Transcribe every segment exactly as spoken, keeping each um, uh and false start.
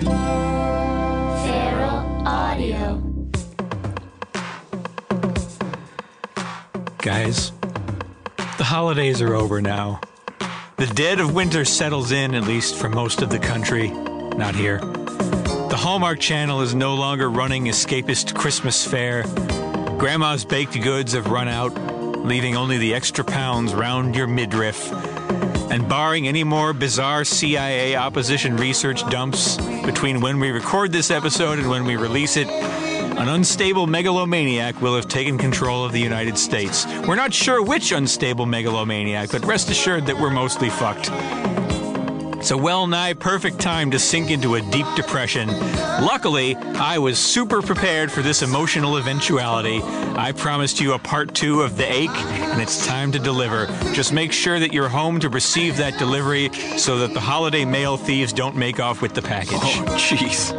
Feral Audio. Guys, the holidays are over now. The dead of winter settles in, at least for most of the country. Not here. The Hallmark Channel is no longer running escapist Christmas fare. Grandma's baked goods have run out, leaving only the extra pounds round your midriff. And barring any more bizarre C I A opposition research dumps between when we record this episode and when we release it, an unstable megalomaniac will have taken control of the United States. We're not sure which unstable megalomaniac, but rest assured that we're mostly fucked. It's a well-nigh perfect time to sink into a deep depression. Luckily, I was super prepared for this emotional eventuality. I promised you a part two of The Ache, and it's time to deliver. Just make sure that you're home to receive that delivery so that the holiday mail thieves don't make off with the package. Oh, jeez.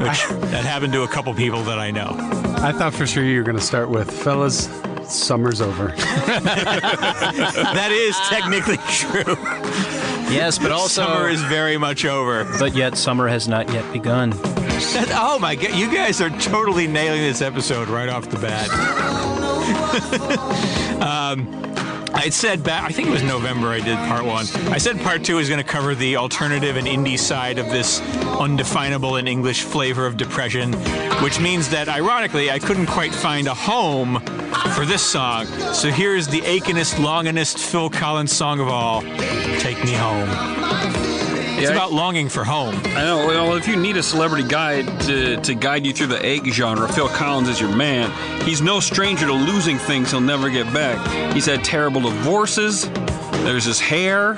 That happened to a couple people that I know. I thought for sure you were going to start with, fellas, summer's over. That is technically true. Yes, but also... summer is very much over. But yet, summer has not yet begun. That, oh my God, you guys are totally nailing this episode right off the bat. um... I said back, I think it was November I did part one. I said part two is going to cover the alternative and indie side of this undefinable and English flavor of depression, which means that, ironically, I couldn't quite find a home for this song. So here is the achinest, longinest Phil Collins song of all, Take Me Home. It's yeah, about longing for home. I know. Well, if you need a celebrity guide to, to guide you through the ache genre, Phil Collins is your man. He's no stranger to losing things he'll never get back. He's had terrible divorces. There's his hair.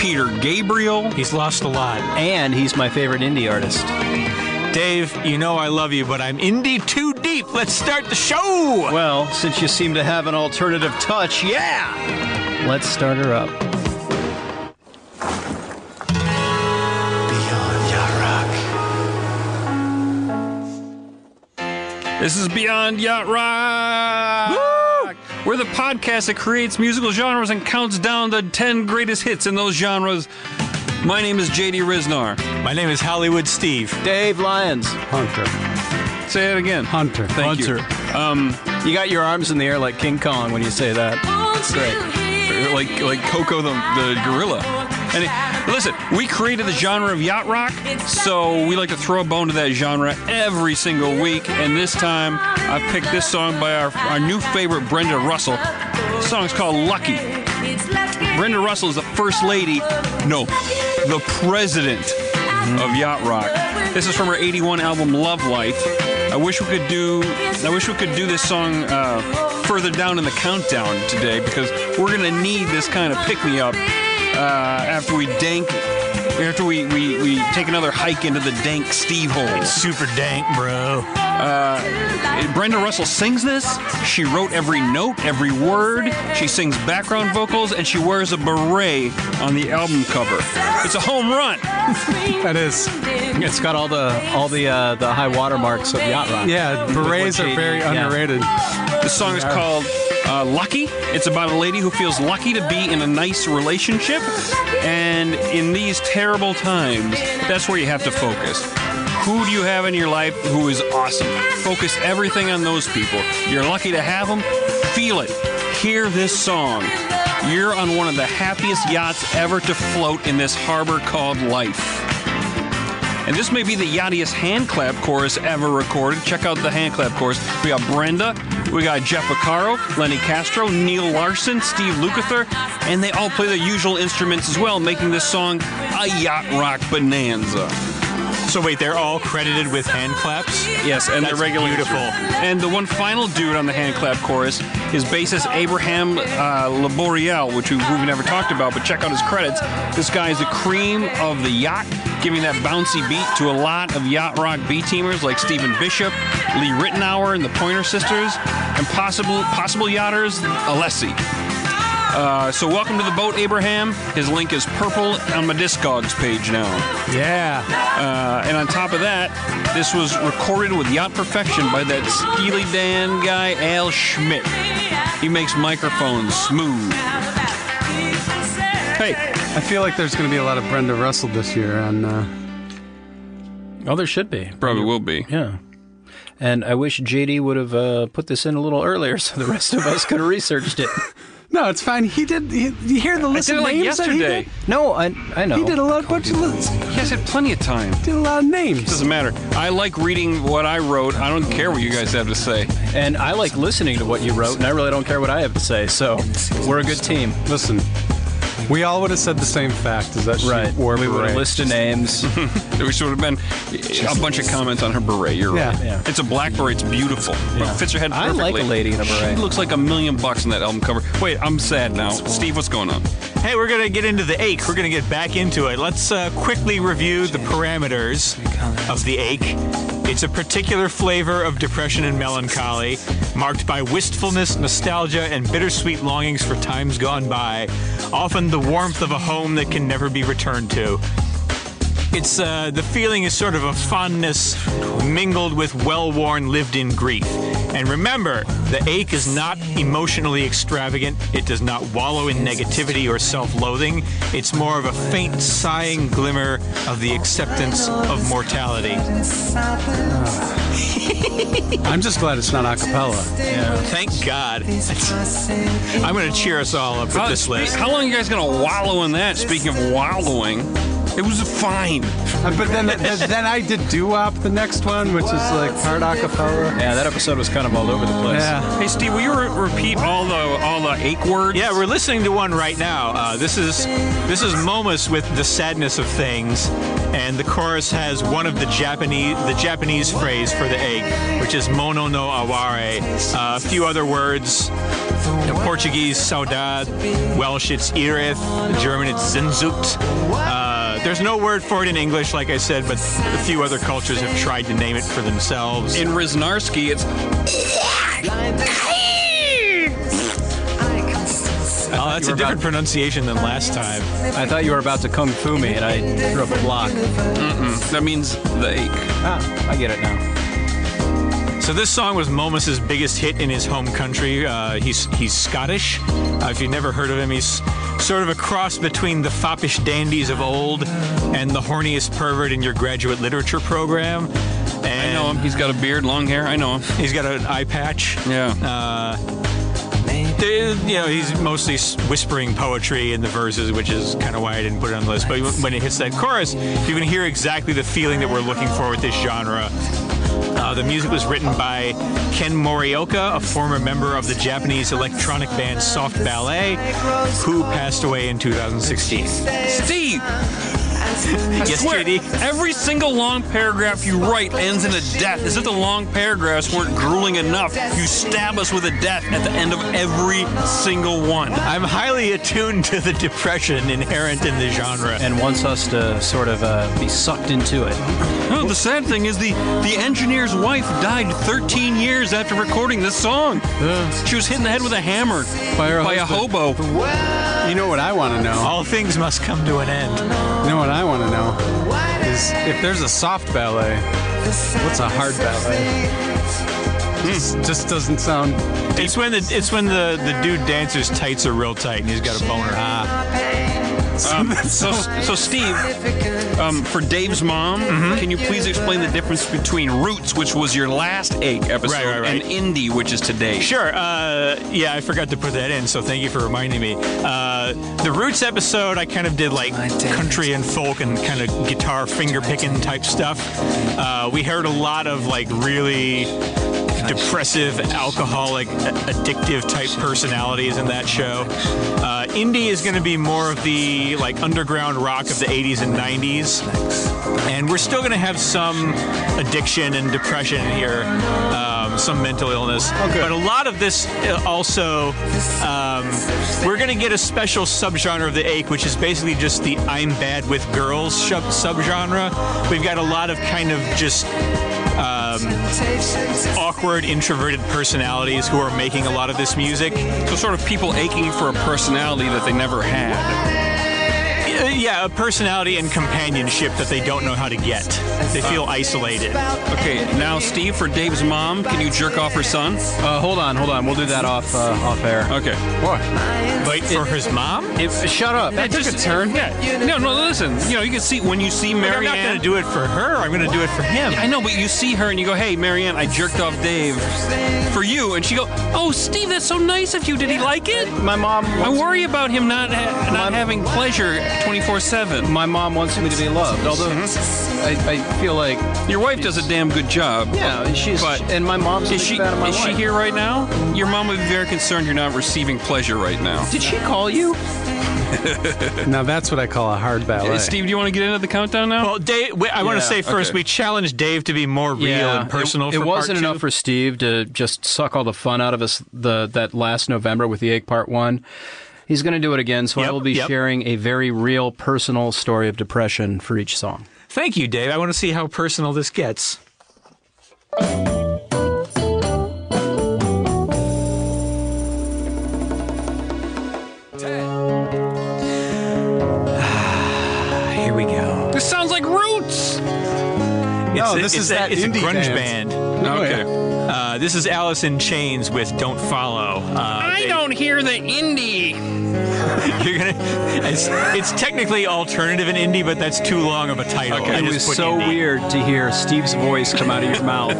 Peter Gabriel. He's lost a lot. And he's my favorite indie artist. Dave, you know I love you, but I'm indie too deep. Let's start the show. Well, since you seem to have an alternative touch, yeah. Let's start her up. This is Beyond Yacht Rock! Woo! We're the podcast that creates musical genres and counts down the ten greatest hits in those genres. My name is J D Riznar. My name is Hollywood Steve. Dave Lyons. Hunter. Say it again. Hunter. Thank Hunter. you. Um, you got your arms in the air like King Kong when you say that. That's great. Like, like Coco the, the gorilla. And it, listen, we created the genre of yacht rock, so we like to throw a bone to that genre every single week. And this time, I picked this song by our, our new favorite, Brenda Russell. The song's called Lucky. Brenda Russell is the first lady, no, the president of yacht rock. This is from her eighty-one album, Love Life. I wish we could do, I wish we could do this song uh, further down in the countdown today, because we're going to need this kind of pick-me-up. Uh, after we dank, after we, we, we take another hike into the dank Steve hole. It's super dank, bro. Uh, Brenda Russell sings this. She wrote every note, every word. She sings background vocals, and she wears a beret on the album cover. It's a home run. That is. It's got all the all the uh, the high water marks of yacht rock. Yeah, berets are very yeah. underrated. This song is called Uh, Lucky. It's about a lady who feels lucky to be in a nice relationship, and in these terrible times, that's where you have to focus. Who do you have in your life who is awesome? Focus everything on those people. You're lucky to have them. Feel it. Hear this song. You're on one of the happiest yachts ever to float in this harbor called life. And this may be the yachtiest hand clap chorus ever recorded. Check out the hand clap chorus. We got Brenda, we got Jeff Porcaro, Lenny Castro, Neil Larson, Steve Lukather, and they all play their usual instruments as well, making this song a yacht rock bonanza. So wait, they're all credited with hand claps? Yes, and that's they're regular. Beautiful. And the one final dude on the hand clap chorus is bassist Abraham uh, Laboriel, which we've, we've never talked about, but check out his credits. This guy is the cream of the yacht, giving that bouncy beat to a lot of yacht rock B-teamers like Stephen Bishop, Lee Ritenour, and the Pointer Sisters, and possible possible yachters Alessi. Uh, so welcome to the boat, Abraham. His link is purple on my Discogs page now. Yeah. Uh, and on top of that, this was recorded with Yacht Perfection by that Steely Dan guy, Al Schmidt. He makes microphones smooth. Hey. I feel like there's going to be a lot of Brenda Russell this year on uh, Oh, there should be. Probably will be. Yeah. And I wish J D would have uh, put this in a little earlier so the rest of us could have researched it. No, it's fine. He did. He, you hear the list of names yesterday. That he did? No, I I know. He did a lot of bunch of lists. He has had plenty of time. Did a lot of names. It doesn't matter. I like reading what I wrote. I don't care what you guys have to say. And I like listening to what you wrote, and I really don't care what I have to say. So we're a good team. Listen, we all would have said the same fact. Is that right? We would have listed names. We should have been a bunch of comments on her beret. You're yeah. right. Yeah. It's a black beret. It's beautiful. Yeah. It fits her head perfectly. I like a lady in a beret. She looks like a million bucks in that album cover. Wait, I'm sad now. Steve, what's going on? Hey, we're going to get into the ache. We're going to get back into it. Let's uh, quickly review the parameters of the ache. It's a particular flavor of depression and melancholy, marked by wistfulness, nostalgia, and bittersweet longings for times gone by, often the warmth of a home that can never be returned to. It's uh, the feeling is sort of a fondness mingled with well-worn, lived-in grief. And remember, the ache is not emotionally extravagant. It does not wallow in negativity or self-loathing. It's more of a faint, sighing glimmer of the acceptance of mortality. Uh, I'm just glad it's not a cappella. Yeah. Thank God. I'm going to cheer us all up with uh, this list. How long are you guys going to wallow in that? Speaking of wallowing... It was fine. Uh, but then then I did doo-wop the next one, which is like hard acapella. Yeah, that episode was kind of all over the place. Yeah. Hey, Steve, will you re- repeat all the all the ache words? Yeah, we're listening to one right now. Uh, this is this is Momus with The Sadness of Things, and the chorus has one of the Japanese the Japanese phrase for the ache, which is mono no aware. Uh, a few other words. In Portuguese, saudade. Welsh, it's irith. In German, it's zinzucht. Uh, There's no word for it in English, like I said, but a few other cultures have tried to name it for themselves. In Riznarski, it's... Oh, that's a different pronunciation than last time. I thought you were about to kung fu me, and I threw up a block. Mm-mm. That means the ache. Ah, I get it now. So this song was Momus's biggest hit in his home country. Uh, he's he's Scottish. Uh, if you've never heard of him, he's sort of a cross between the foppish dandies of old and the horniest pervert in your graduate literature program. And I know him. He's got a beard, long hair. I know him. He's got an eye patch. Yeah. Uh, they, you know, he's mostly whispering poetry in the verses, which is kind of why I didn't put it on the list. But when it hits that chorus, you can hear exactly the feeling that we're looking for with this genre. Uh, the music was written by Ken Morioka, a former member of the Japanese electronic band Soft Ballet, who passed away in two thousand sixteen. Steve! Yes, J D? Every single long paragraph you write ends in a death. As if the long paragraphs weren't grueling enough, you stab us with a death at the end of every single one. I'm highly attuned to the depression inherent in the genre. And wants us to sort of uh, be sucked into it. No, the sad thing is the, the engineer's wife died thirteen years after recording this song. Uh, she was hit in the head with a hammer by, by a hobo. You know what I want to know? All things must come to an end. You know what I want to know is if there's a soft ballet, what's a hard ballet? Mm. Just doesn't sound. Deep. It's when the it's when the, the dude dancer's tights are real tight and he's got a boner. Ah. Um, so so Steve, um, for Dave's mom, mm-hmm. can you please explain the difference between Roots, which was your last ache episode, right, right, right. and Indie, which is today? Sure. Uh, yeah, I forgot to put that in, so thank you for reminding me. Uh, the Roots episode, I kind of did like country and folk and kind of guitar finger picking type stuff. Uh, we heard a lot of like really depressive, alcoholic, addictive type personalities in that show. Uh, Indie is going to be more of the like underground rock of the eighties and nineties, and we're still going to have some addiction and depression here, um, some mental illness. Okay. But a lot of this also, um, we're going to get a special subgenre of the ache, which is basically just the I'm bad with girls subgenre. We've got a lot of kind of just Um, awkward, introverted personalities who are making a lot of this music. So sort of people aching for a personality that they never had. Uh, yeah, a personality and companionship that they don't know how to get. They feel uh, isolated. Okay, now Steve, for Dave's mom, can you jerk off her son? Uh, hold on, hold on. We'll do that off uh, off air. Okay. What? Wait for it, his mom? It, shut up. That took just, a turn. Yeah. No, no, listen. You know, you can see when you see Marianne. Like, I'm not going to do it for her. I'm going to do it for him. I know, but you see her and you go, hey, Marianne, I jerked off Dave for you. And she go, oh, Steve, that's so nice of you. Did he like it? My mom. I worry about him not, ha- not having pleasure twenty-four seven. My mom wants me to be loved, although mm-hmm. I, I feel like... Your wife does a damn good job. Yeah, she's... But and my mom's... Is, she, my is she here right now? Your mom would be very concerned you're not receiving pleasure right now. Did she call you? Now that's what I call a hard ballet. Steve, do you want to get into the countdown now? Well, Dave, we, I yeah, want to say first, okay. We challenged Dave to be more real yeah, and personal. It, it for wasn't part enough two. For Steve to just suck all the fun out of us the that last November with the egg part one. He's going to do it again, so yep, I will be yep. sharing a very real, personal story of depression for each song. Thank you, Dave. I want to see how personal this gets. Here we go. This sounds like Roots! No, it's this a, is that it's indie a grunge band. band. Oh, okay. Yeah. Uh, this is Alice in Chains with Don't Follow. Uh, I they, don't hear the indie. You're gonna. It's, it's technically alternative and indie, but that's too long of a title. Okay, it was so indie. Weird to hear Steve's voice come out of your mouth.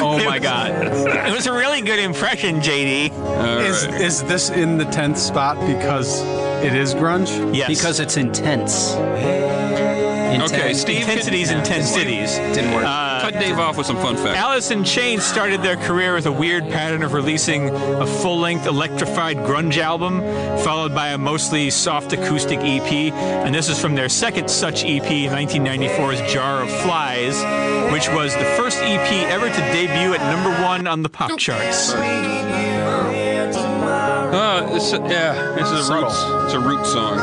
Oh my God! It was a really good impression, J D. All is right. is this in the tenth spot because it is grunge? Yes. Because it's intense. Inten- okay, Steve. Intensities, yeah. intensities. Didn't work. Uh, Cut Dave off with some fun facts. Alice in Chains started their career with a weird pattern of releasing a full-length electrified grunge album, followed by a mostly soft acoustic E P, and this is from their second such E P, nineteen ninety-four's Jar of Flies, which was the first E P ever to debut at number one on the pop nope. charts. Uh, it's a, yeah, this is a roots. It's a root song.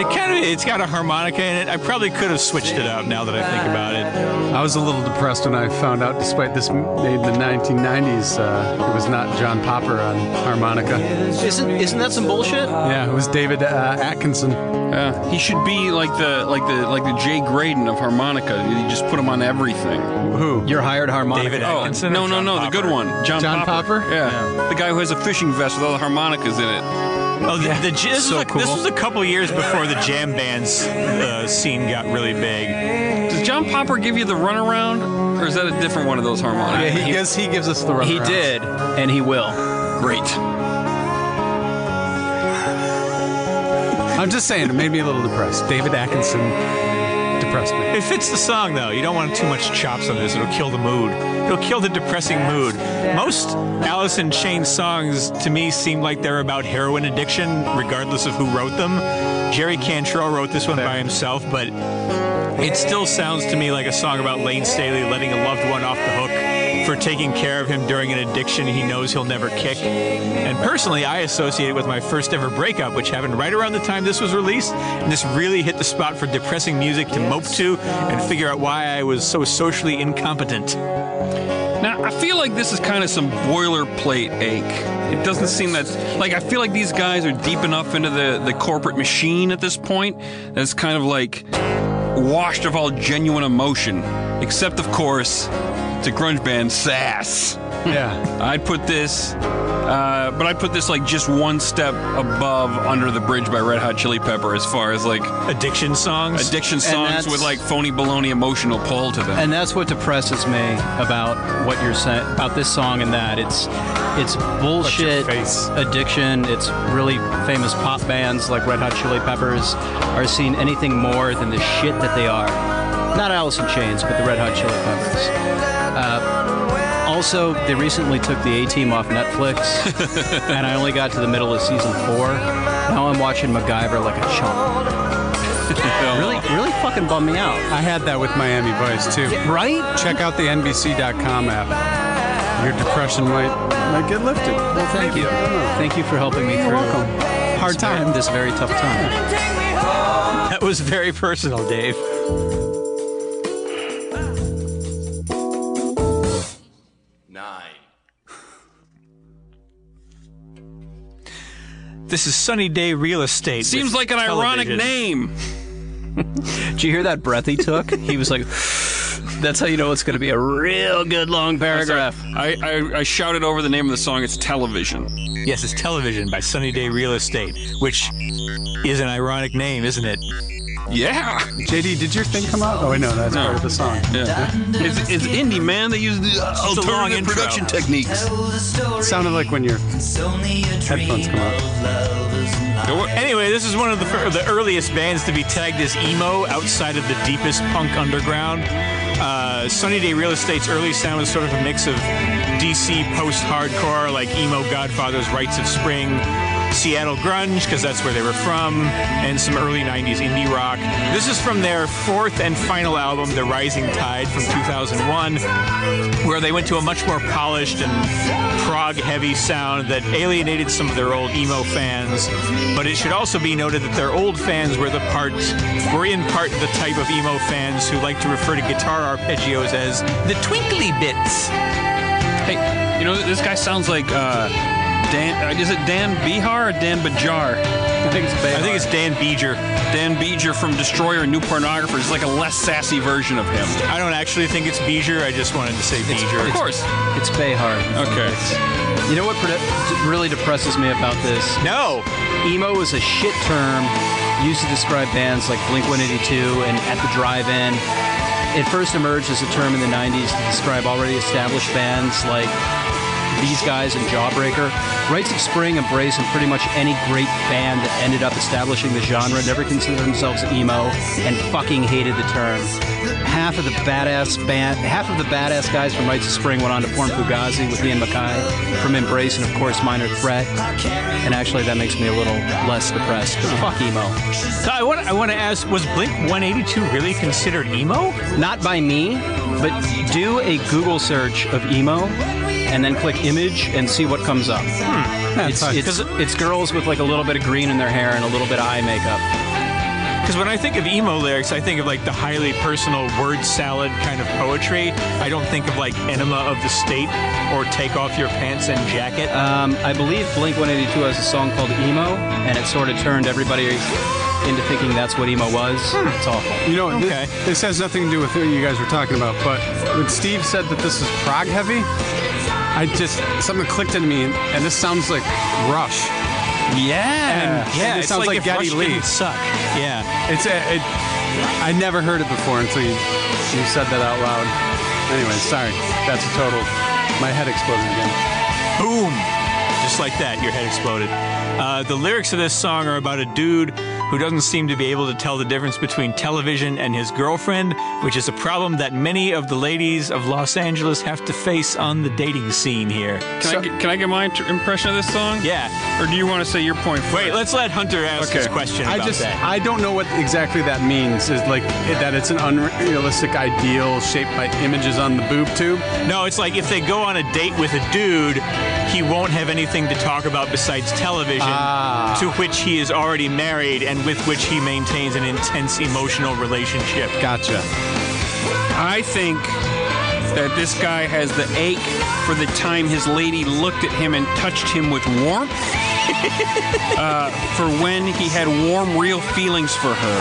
It kind of, it's got a harmonica in it. I probably could have switched it up now that I think about it. I was a little depressed when I found out, despite this made in the nineteen nineties, uh, it was not John Popper on harmonica. Isn't isn't that some bullshit? Yeah, it was David uh, Atkinson. Yeah, he should be like the like the like the Jay Graydon of harmonica. You just put him on everything. Who? Your hired harmonica. David Atkinson. Oh, no, no, no, Popper? The good one, John, John Popper. Popper? Yeah. yeah, the guy who has a fishing vest with all the harmonicas in it. Oh, the, the, this, so was like, cool. This was a couple years before the jam band's uh, scene got really big. Does John Popper give you the runaround, or is that a different one of those harmonicas? Yeah, he, he gives he gives us the runaround. He did, and he will. Great. I'm just saying, it made me a little depressed. David Atkinson depressed me. It fits the song, though. You don't want too much chops on this. It'll kill the mood. It'll kill the depressing mood. Most Alice in Chains songs, to me, seem like they're about heroin addiction, regardless of who wrote them. Jerry Cantrell wrote this one by himself, but it still sounds to me like a song about Lane Staley letting a loved one off the hook for taking care of him during an addiction he knows he'll never kick. And personally, I associate it with my first ever breakup, which happened right around the time this was released, and this really hit the spot for depressing music to mope to and figure out why I was so socially incompetent. Now, I feel like this is kind of some boilerplate ache. It doesn't seem that... Like, I feel like these guys are deep enough into the, the corporate machine at this point that it's kind of, like, washed of all genuine emotion. Except, of course, it's a grunge band, Sass. Yeah. I'd put this... Uh, but I put this like just one step above Under the Bridge by Red Hot Chili Pepper as far as like addiction songs addiction songs with like phony baloney emotional pull to them. And that's what depresses me about what you're saying about this song and that. It's it's bullshit addiction. It's really famous pop bands like Red Hot Chili Peppers are seen anything more than the shit that they are. Not Alice in Chains, but the Red Hot Chili Peppers. Uh, Also, they recently took the A-Team off Netflix, and I only got to the middle of season four. Now I'm watching MacGyver like a chump. really, really fucking bummed me out. I had that with Miami Vice, too. Right? Check out the N B C dot com app. Your depression might, might get lifted. Well, thank Maybe. you. Thank you for helping me through. You're welcome. Hard time. This very tough time. That was very personal, Dave. This is Sunny Day Real Estate. Seems like an ironic television. name. Did you hear that breath he took? He was like, that's how you know it's going to be a real good long paragraph. I, I, I shouted over the name of the song. It's Television. Yes, it's Television by Sunny Day Real Estate, which is an ironic name, isn't it? Yeah. J D, did your thing come out? Oh, I know. That's no. part of the song. Yeah. It's, it's indie, man. They use the uh, alternative production intro. techniques. It sounded like when your headphones come out. Anyway, this is one of the, the earliest bands to be tagged as emo outside of the deepest punk underground. Uh, Sunny Day Real Estate's early sound was sort of a mix of D C post-hardcore, like emo Godfathers, Rites of Spring, Seattle grunge, because that's where they were from, and some early nineties indie rock. This is from their fourth and final album, The Rising Tide, from two thousand one, where they went to a much more polished and prog-heavy sound that alienated some of their old emo fans. But it should also be noted that their old fans were the part, were in part the type of emo fans who like to refer to guitar arpeggios as the twinkly bits. Hey, you know, this guy sounds like... Uh... Dan, is it Dan Bihar or Dan Bajar? I think it's Bihar. I think it's Dan Bejer. Dan Bejer from Destroyer and New Pornographers. It's like a less sassy version of him. I don't actually think it's Bejer. I just wanted to say Bejer. Of course. It's Bihar. Okay. It's, you know what pre- really depresses me about this? No. Emo is a shit term used to describe bands like Blink one eighty-two and At the Drive-In. It first emerged as a term in the nineties to describe already established bands like these guys and Jawbreaker. Rites of Spring, Embrace, and pretty much any great band that ended up establishing the genre never considered themselves emo and fucking hated the term. Half of the badass band, half of the badass guys from Rites of Spring went on to form Fugazi with Ian Mackay from Embrace and, of course, Minor Threat. And actually, that makes me a little less depressed, but fuck emo. So I want, I want to ask, was Blink one eighty-two really considered emo? Not by me, but do a Google search of emo and then click image and see what comes up. Hmm. It's, it's, it's girls with like a little bit of green in their hair and a little bit of eye makeup. Because when I think of emo lyrics, I think of like the highly personal word salad kind of poetry. I don't think of like Enema of the State or Take Off Your Pants and Jacket. Um, I believe Blink one eighty-two has a song called Emo, and it sort of turned everybody into thinking that's what emo was. Hmm. It's awful. You know, okay. this, this has nothing to do with what you guys were talking about, but when Steve said that this is prog heavy, I just, something clicked in me, and this sounds like Rush. Yeah. And, yeah, and it it's sounds like, like Geddy Lee. Didn't suck. Yeah. It's a, it, I never heard it before until you, you said that out loud. Anyway, sorry. That's a total. My head exploded again. Boom. Just like that, your head exploded. Uh, the lyrics of this song are about a dude who doesn't seem to be able to tell the difference between television and his girlfriend, which is a problem that many of the ladies of Los Angeles have to face on the dating scene here. Can, so, I, get, can I get my inter- impression of this song? Yeah. Or do you want to say your point first? Wait, let's let Hunter ask okay. his question about I just, that. I don't know what exactly that means. Is like that it's an unrealistic ideal shaped by images on the boob tube? No, it's like if they go on a date with a dude, he won't have anything to talk about besides television, ah. to which he is already married and with which he maintains an intense emotional relationship. Gotcha. I think that this guy has the ache for the time his lady looked at him and touched him with warmth, uh, for when he had warm, real feelings for her.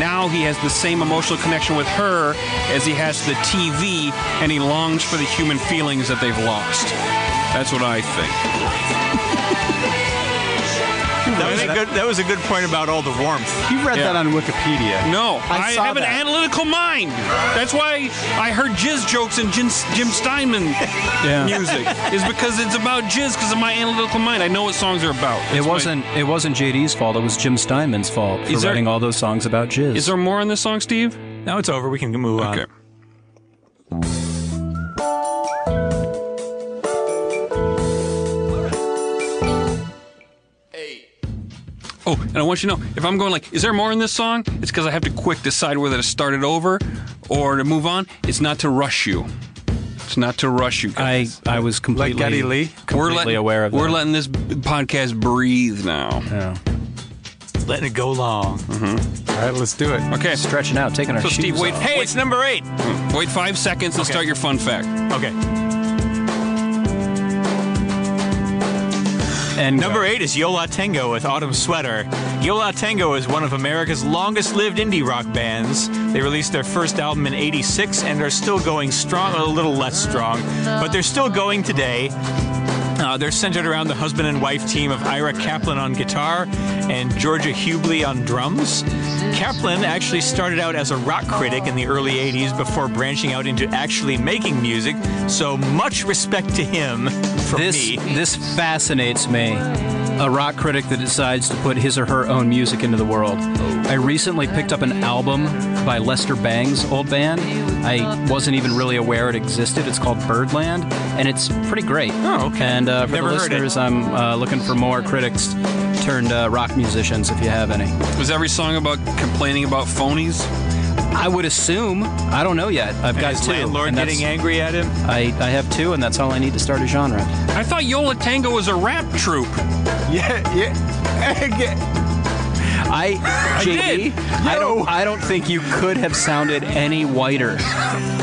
Now he has the same emotional connection with her as he has to the T V, and he longs for the human feelings that they've lost. That's what I think. That was, a good, that was a good point about all the warmth. You read yeah. that on Wikipedia. No, I, I have that. An analytical mind. That's why I heard jizz jokes in Jim, Jim Steinman yeah. music. Is because it's about jizz because of my analytical mind. I know what songs are about. That's it wasn't my... It wasn't J D's fault. It was Jim Steinman's fault for there, writing all those songs about jizz. Is there more on this song, Steve? No, it's over. We can move on. Okay. Oh, and I want you to know, if I'm going like, is there more in this song? It's because I have to quick decide whether to start it over or to move on. It's not to rush you. It's not to rush you guys. I, I was completely, like Geddy Lee, completely we're letting, aware of that. We're letting this podcast breathe now. Yeah. Letting it go long. Mm-hmm. All right, let's do it. Okay. Stretching out, taking our so shoes Steve, wait, off. Hey, wait. It's number eight. Wait five seconds and okay. start your fun fact. Okay. Tengo. Number eight is Yo La Tengo with Autumn Sweater. Yo La Tengo is one of America's longest-lived indie rock bands. They released their first album in eighty-six and are still going strong, a little less strong, but they're still going today. Uh, they're centered around the husband and wife team of Ira Kaplan on guitar and Georgia Hubley on drums. Kaplan actually started out as a rock critic in the early eighties before branching out into actually making music, so much respect to him from this, me. This fascinates me. A rock critic that decides to put his or her own music into the world. I recently picked up an album by Lester Bang's old band. I wasn't even really aware it existed. It's called Birdland, and it's pretty great. Oh, okay. And uh, for Never the listeners, I'm uh, looking for more critics turned uh, rock musicians, if you have any. Was every song about complaining about phonies? I would assume. I don't know yet. I've and got his two. Landlord getting angry at him? I, I have two, and that's all I need to start a genre. I thought Yo La Tengo was a rap troupe. Yeah, yeah. I, J D, I, I don't, I don't think you could have sounded any whiter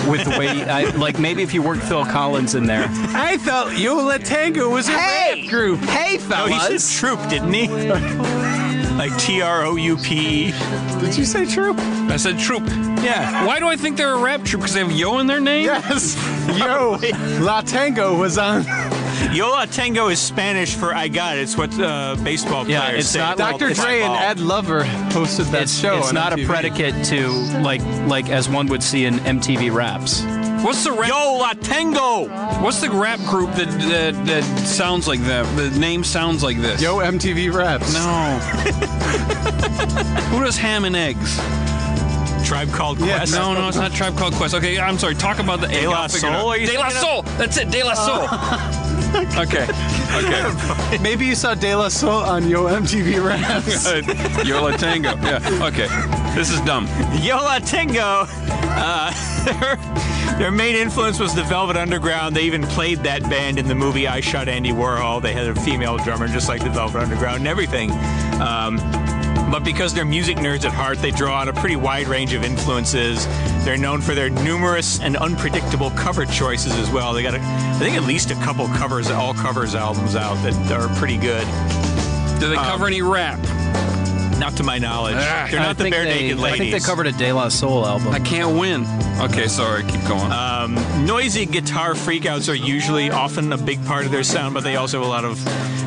with the way, I, like maybe if you worked Phil Collins in there. I thought Yo La Tengo was a hey, rap group. Hey, fellas. No, he said troop, didn't he? Like T R O U P E. Did you say troop? I said troop. Yeah. Why do I think they're a rap troupe? Because they have yo in their name? Yes. Yo La Tengo was on... Yo La Tengo is Spanish for I got it. It's what uh, baseball players yeah, it's say. Not Doctor Dre and Ed Lover hosted that it's, show. It's on not M T V. A predicate to like like as one would see in M T V Raps. What's the rap? Yo La Tengo. What's the rap group that that, that sounds like that? The name sounds like this. Yo M T V Raps. No. Who does ham and eggs? Tribe Called Quest? Yeah, no, no, it's not Tribe Called Quest. Okay, I'm sorry. Talk about the De La Soul. De La Soul. That's it. De La Soul. Okay. Okay. Maybe you saw De La Soul on Yo M T V Raps. Yo La Tengo. Yeah. Okay. This is dumb. Yo La Tengo. Uh, their main influence was the Velvet Underground. They even played that band in the movie I Shot Andy Warhol. They had a female drummer just like the Velvet Underground and everything. Um... But because they're music nerds at heart, they draw on a pretty wide range of influences. They're known for their numerous and unpredictable cover choices as well. They got, a, I think, at least a couple covers, all covers albums out that are pretty good. Do they um, cover any rap? Not to my knowledge. Ah, they're not I the Bare they, Naked Ladies. I think they covered a De La Soul album. I can't win. Okay, sorry, keep going. Um, noisy guitar freakouts are usually often a big part of their sound, but they also have a lot of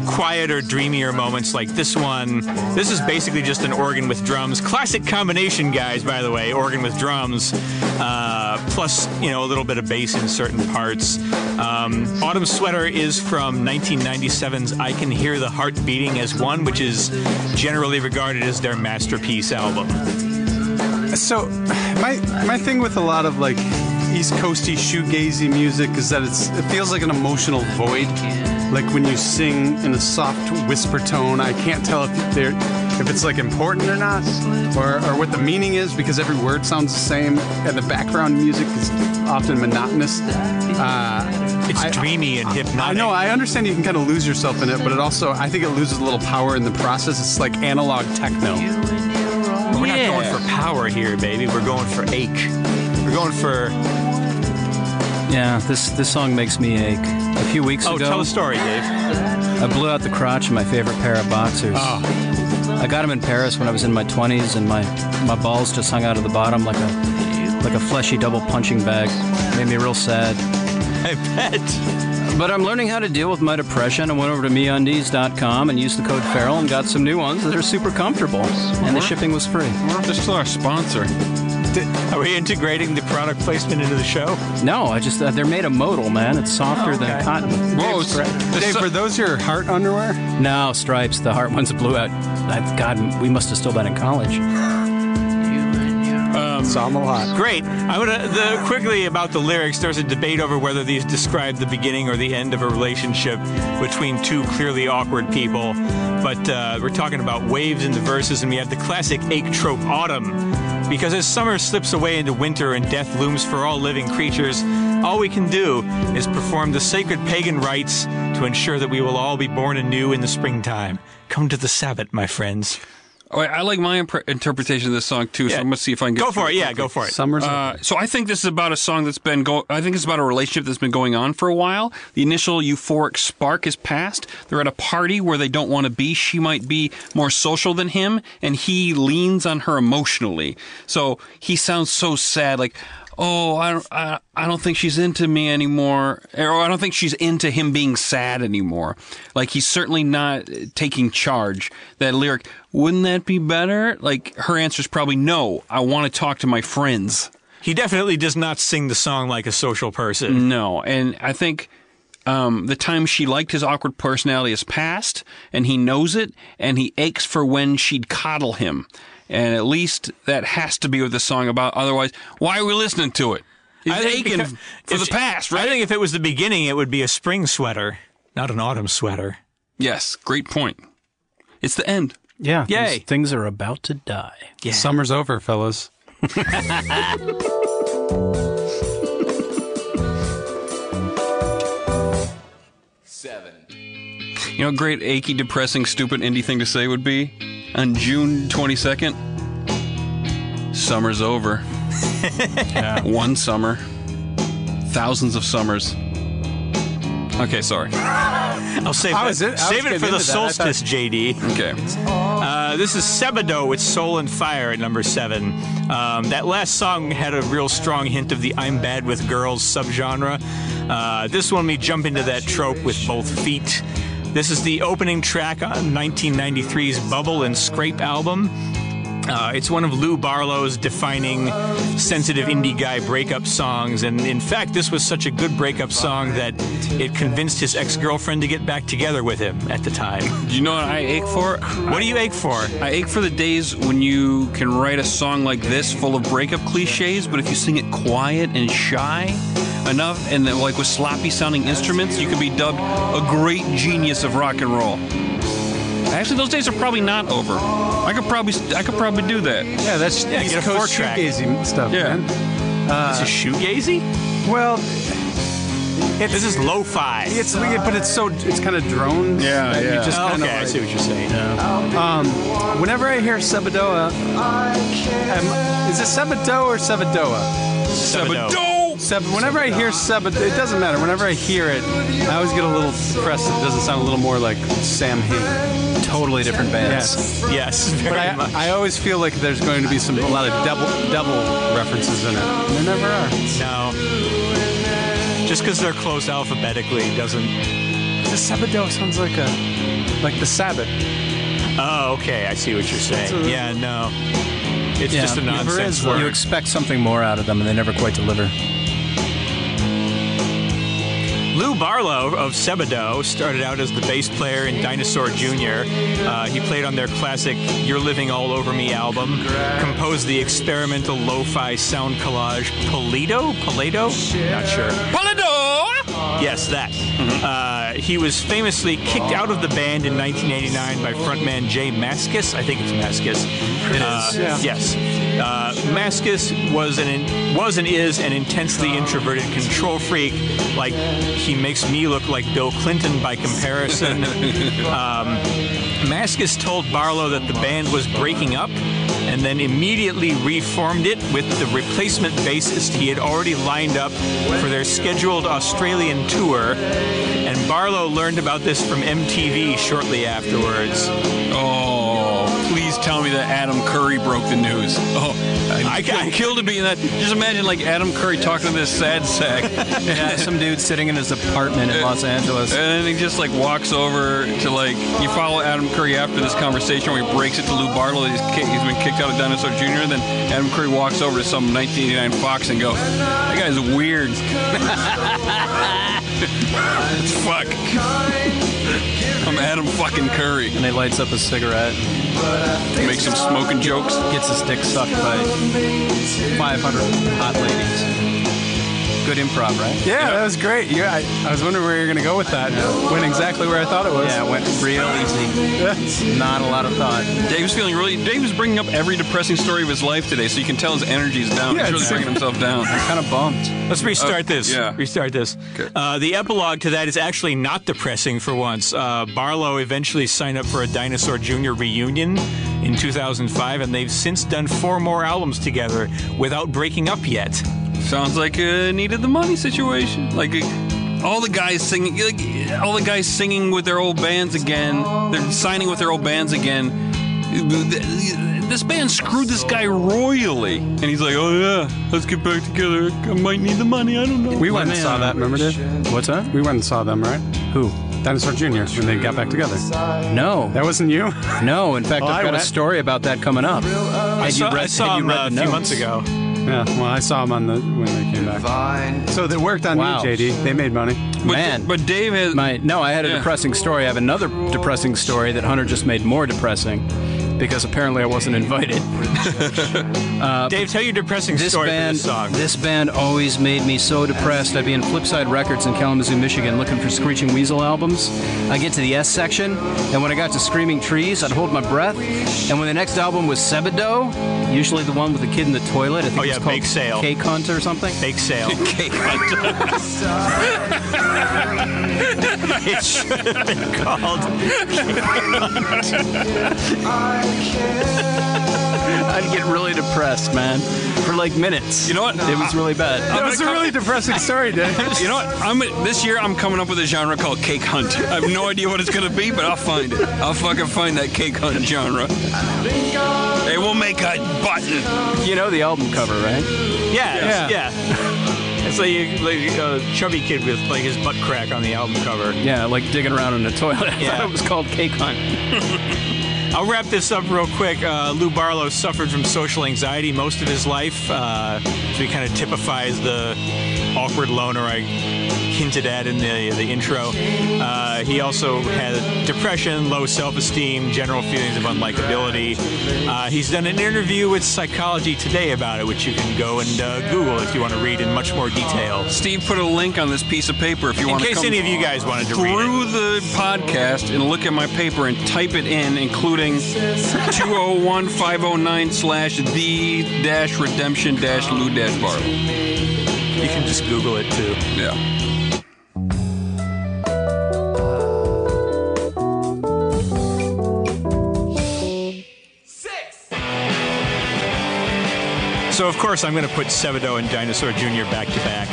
quieter, dreamier moments like this one. This is basically just an organ with drums. Classic combination, guys, by the way, organ with drums, uh, plus, you know, a little bit of bass in certain parts. Um, Autumn Sweater is from nineteen ninety-seven's I Can Hear the Heart Beating as One, which is generally regarded as their masterpiece album. So, my my thing with a lot of, like, East Coasty shoegazy music is that it's it feels like an emotional void. Like when you sing in a soft whisper tone, I can't tell if they're if it's like important or not, or, or what the meaning is, because every word sounds the same, and the background music is often monotonous. Uh, it's I, dreamy and hypnotic. I know, I understand you can kind of lose yourself in it, but it also, I think it loses a little power in the process. It's like analog techno. But we're yeah. not going for power here, baby. We're going for ache. We're going for... Yeah, this, this song makes me ache. A few weeks oh, ago... Oh, tell a story, Dave. I blew out the crotch of my favorite pair of boxers. Oh. I got them in Paris when I was in my twenties, and my, my balls just hung out of the bottom like a like a fleshy double punching bag. It made me real sad. I bet. But I'm learning how to deal with my depression. I went over to me undies dot com and used the code Feral and got some new ones that are super comfortable, and the shipping was free. I wonder if they're still our sponsor. Are we integrating the product placement into the show? No, I just, uh, they're made of modal, man. It's softer oh, okay. than cotton. Whoa, Dave, were those your heart underwear? No, stripes. The heart ones blew out. I've, God, we must have still been in college. Um, Saw them a lot. Great. I want to quickly about the lyrics. There's a debate over whether these describe the beginning or the end of a relationship between two clearly awkward people. But uh, we're talking about waves in the verses, and we have the classic ache trope, autumn. Because as summer slips away into winter and death looms for all living creatures, all we can do is perform the sacred pagan rites to ensure that we will all be born anew in the springtime. Come to the Sabbath, my friends. All right, I like my imp- interpretation of this song, too, yeah. so I'm going to see if I can get Go for it, it yeah, go for it. Summer's uh, so I think this is about a song that's been going... I think it's about a relationship that's been going on for a while. The initial euphoric spark is past. They're at a party where they don't want to be. She might be more social than him, and he leans on her emotionally. So he sounds so sad, like... Oh, I don't, I, I don't think she's into me anymore. Or I don't think she's into him being sad anymore. Like, he's certainly not taking charge. That lyric, wouldn't that be better? Like, her answer is probably no. I want to talk to my friends. He definitely does not sing the song like a social person. No, and I think... Um, the time she liked his awkward personality is past, and he knows it, and he aches for when she'd coddle him. And at least that has to be what this song about. Otherwise, why are we listening to it? He's aching for the past, right? I think if it was the beginning, it would be a spring sweater, not an autumn sweater. Yes, great point. It's the end. Yeah. Yay. Things are about to die. Yeah. Summer's over, fellas. Seven. You know, a great, achy, depressing, stupid indie thing to say would be, on June twenty-second, summer's over. Yeah. One summer. Thousands of summers. Okay, sorry. I'll save I it, was, save was it for the solstice, thought... J D. Okay. Uh, this is Sebadoh with Soul and Fire at number seven. Um, that last song had a real strong hint of the I'm Bad With Girls subgenre. Uh, this one, we jump into that trope with both feet. This is the opening track on nineteen ninety-three's Bubble and Scrape album. Uh, it's one of Lou Barlow's defining sensitive indie guy breakup songs, and in fact, this was such a good breakup song that it convinced his ex-girlfriend to get back together with him at the time. Do you know what I ache for? What I, do you ache for? I ache for the days when you can write a song like this full of breakup cliches, but if you sing it quiet and shy enough, and then, like with sloppy-sounding instruments, you could be dubbed a great genius of rock and roll. Actually, those days are probably not over. I could probably, I could probably do that. Yeah, that's yeah, East Coast shoegazy stuff, yeah. man. Uh, this is shoegazy? Well, it's, this is lo-fi. It's but it's so it's kind of drones. Yeah, yeah. You just oh, okay, like, I see what you're saying. Yeah. Um, whenever I hear Sebadoh, um, is it Sebadoh or Sebadoh? Sebadoh. Sebadoh. Seb- whenever I hear Sebadoh, it doesn't matter. Whenever I hear it, I always get a little depressed. It doesn't sound a little more like Sam Hain. Totally different bands. Yes, yes very but I, much. I always feel like there's going to be some a lot of double double references in it. And there never are. No. Just because they're close alphabetically doesn't. The Sebadoh sounds like a like the Sabbath. Oh, okay. I see what you're saying. Yeah, no. It's yeah, just a nonsense word. You expect something more out of them, and they never quite deliver. Lou Barlow of Sebadoh started out as the bass player in Dinosaur Junior Uh, he played on their classic You're Living All Over Me album, composed the experimental lo-fi sound collage Polito? Polito? Not sure. Polito! Yes, that. Mm-hmm. Uh, he was famously kicked out of the band in nineteen eighty-nine by frontman J Mascis. I think it's Mascis. It uh, is, yeah. Yes. Uh, Mascis was an in, was and is an intensely introverted control freak. Like, he makes me look like Bill Clinton by comparison. um, Mascis told Barlow that the band was breaking up, and then immediately reformed it with the replacement bassist he had already lined up for their scheduled Australian tour, and Barlow learned about this from M T V shortly afterwards. Oh, please tell me that Adam Curry broke the news. Oh, I, I, I, I killed to be in that. Just imagine, like, Adam Curry talking to this sad sack. Yeah, some dude sitting in his apartment in uh, Los Angeles. And then he just, like, walks over to, like, you follow Adam Curry after this conversation where he breaks it to Lou Barlow. He's, kicked, he's been kicked out of Dinosaur Junior Then Adam Curry walks over to some nineteen eighty-nine Fox and goes, that guy's weird. Fuck. I'm Adam fucking Curry. And he lights up a cigarette. Makes some smoking jokes. Gets his dick sucked by five hundred hot ladies. Good improv, right? Yeah, you know, that was great. Yeah, I, I was wondering where you were going to go with that. It went exactly where I thought it was. Yeah, it went real easy. Yeah. Not a lot of thought. Dave was feeling really... Dave was bringing up every depressing story of his life today, so you can tell his energy's down. Yeah, he's really bringing himself down. I'm kind of bummed. Let's restart uh, this. Yeah. Restart this. Okay. Uh, the epilogue to that is actually not depressing for once. Uh, Barlow eventually signed up for a Dinosaur Junior reunion in two thousand five, and they've since done four more albums together without breaking up yet. Sounds like a needed the money situation. Like all the guys singing, like, all the guys singing with their old bands again. They're signing with their old bands again. This band screwed this guy royally, and he's like, "Oh yeah, let's get back together. I might need the money. I don't know." We went and saw that. Remember, Dave? What's that? We went and saw them, right? Who? Dinosaur Junior when they got back together. No. That wasn't you? No. In fact, well, I've got I, a story about that coming up. I saw, read, I saw him uh, a few months ago. Yeah, well, I saw them on the when they came back. So they worked on wow. me, J D. They made money. But Man. D- but Dave has... My, no, I had a yeah. depressing story. I have another depressing story that Hunter just made more depressing because apparently I wasn't invited. uh, Dave, tell your depressing this story band, for this song. This band always made me so depressed. I'd be in Flipside Records in Kalamazoo, Michigan, looking for Screeching Weasel albums. I'd get to the S section, and when I got to Screaming Trees, I'd hold my breath. And when the next album was Sebadoh, usually the one with the kid in the toilet, I think oh, yeah, it was called Bake Sale. Cake Hunt or something. Bake Sale. Cake Hunt. It should have been called Cake Hunt. I'd get really depressed, man, for like minutes. You know what? It was really bad. It was a really depressing story, Dave. You know what? I'm this year I'm coming up with a genre called Cake Hunt. I have no idea what it's gonna be, but I'll find it. I'll fucking find that Cake Hunt genre. Hey, we'll make a button. You know the album cover, right? Yeah, yeah. yeah. It's like a like, uh, chubby kid with like his butt crack on the album cover. Yeah, like digging around in the toilet. Yeah. I thought it was called Cake Hunt. I'll wrap this up real quick. Uh, Lou Barlow suffered from social anxiety most of his life, uh, so he kind of typifies the awkward loner I hinted at in the the intro. Uh, he also had depression, low self-esteem, general feelings of unlikability. Uh, he's done an interview with Psychology Today about it, which you can go and uh, Google if you want to read in much more detail. Steve put a link on this piece of paper if you want to come in case any of you guys wanted to read it. Through the podcast and look at my paper and type it in, including two oh one five oh nine slash the dash redemption dash Lou dash Barlow. You can just Google it too. Yeah. So of course I'm going to put Sebadoh and Dinosaur Junior back to back.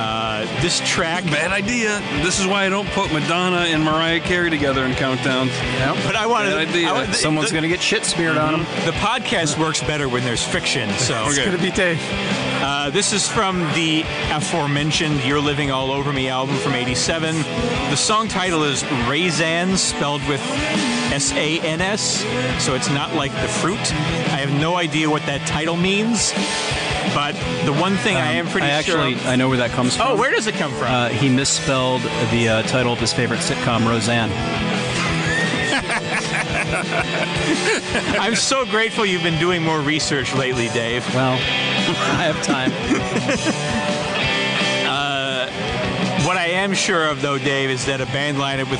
Uh, this track, bad idea. This is why I don't put Madonna and Mariah Carey together in countdowns. Yeah, but I wanted. Bad idea. I wanted Someone's the, going to get shit smeared mm-hmm. on them. The podcast works better when there's fiction. So it's going to be Dave. Uh, this is from the aforementioned "You're Living All Over Me" album from eighty-seven. The song title is "Raisans," spelled with S A N S, so it's not like the fruit. I have no idea what that title means, but the one thing um, I am pretty I actually, sure... I know where that comes from. Oh, where does it come from? Uh, he misspelled the uh, title of his favorite sitcom, Roseanne. I'm so grateful you've been doing more research lately, Dave. Well, I have time. What I am sure of, though, Dave, is that a band lineup with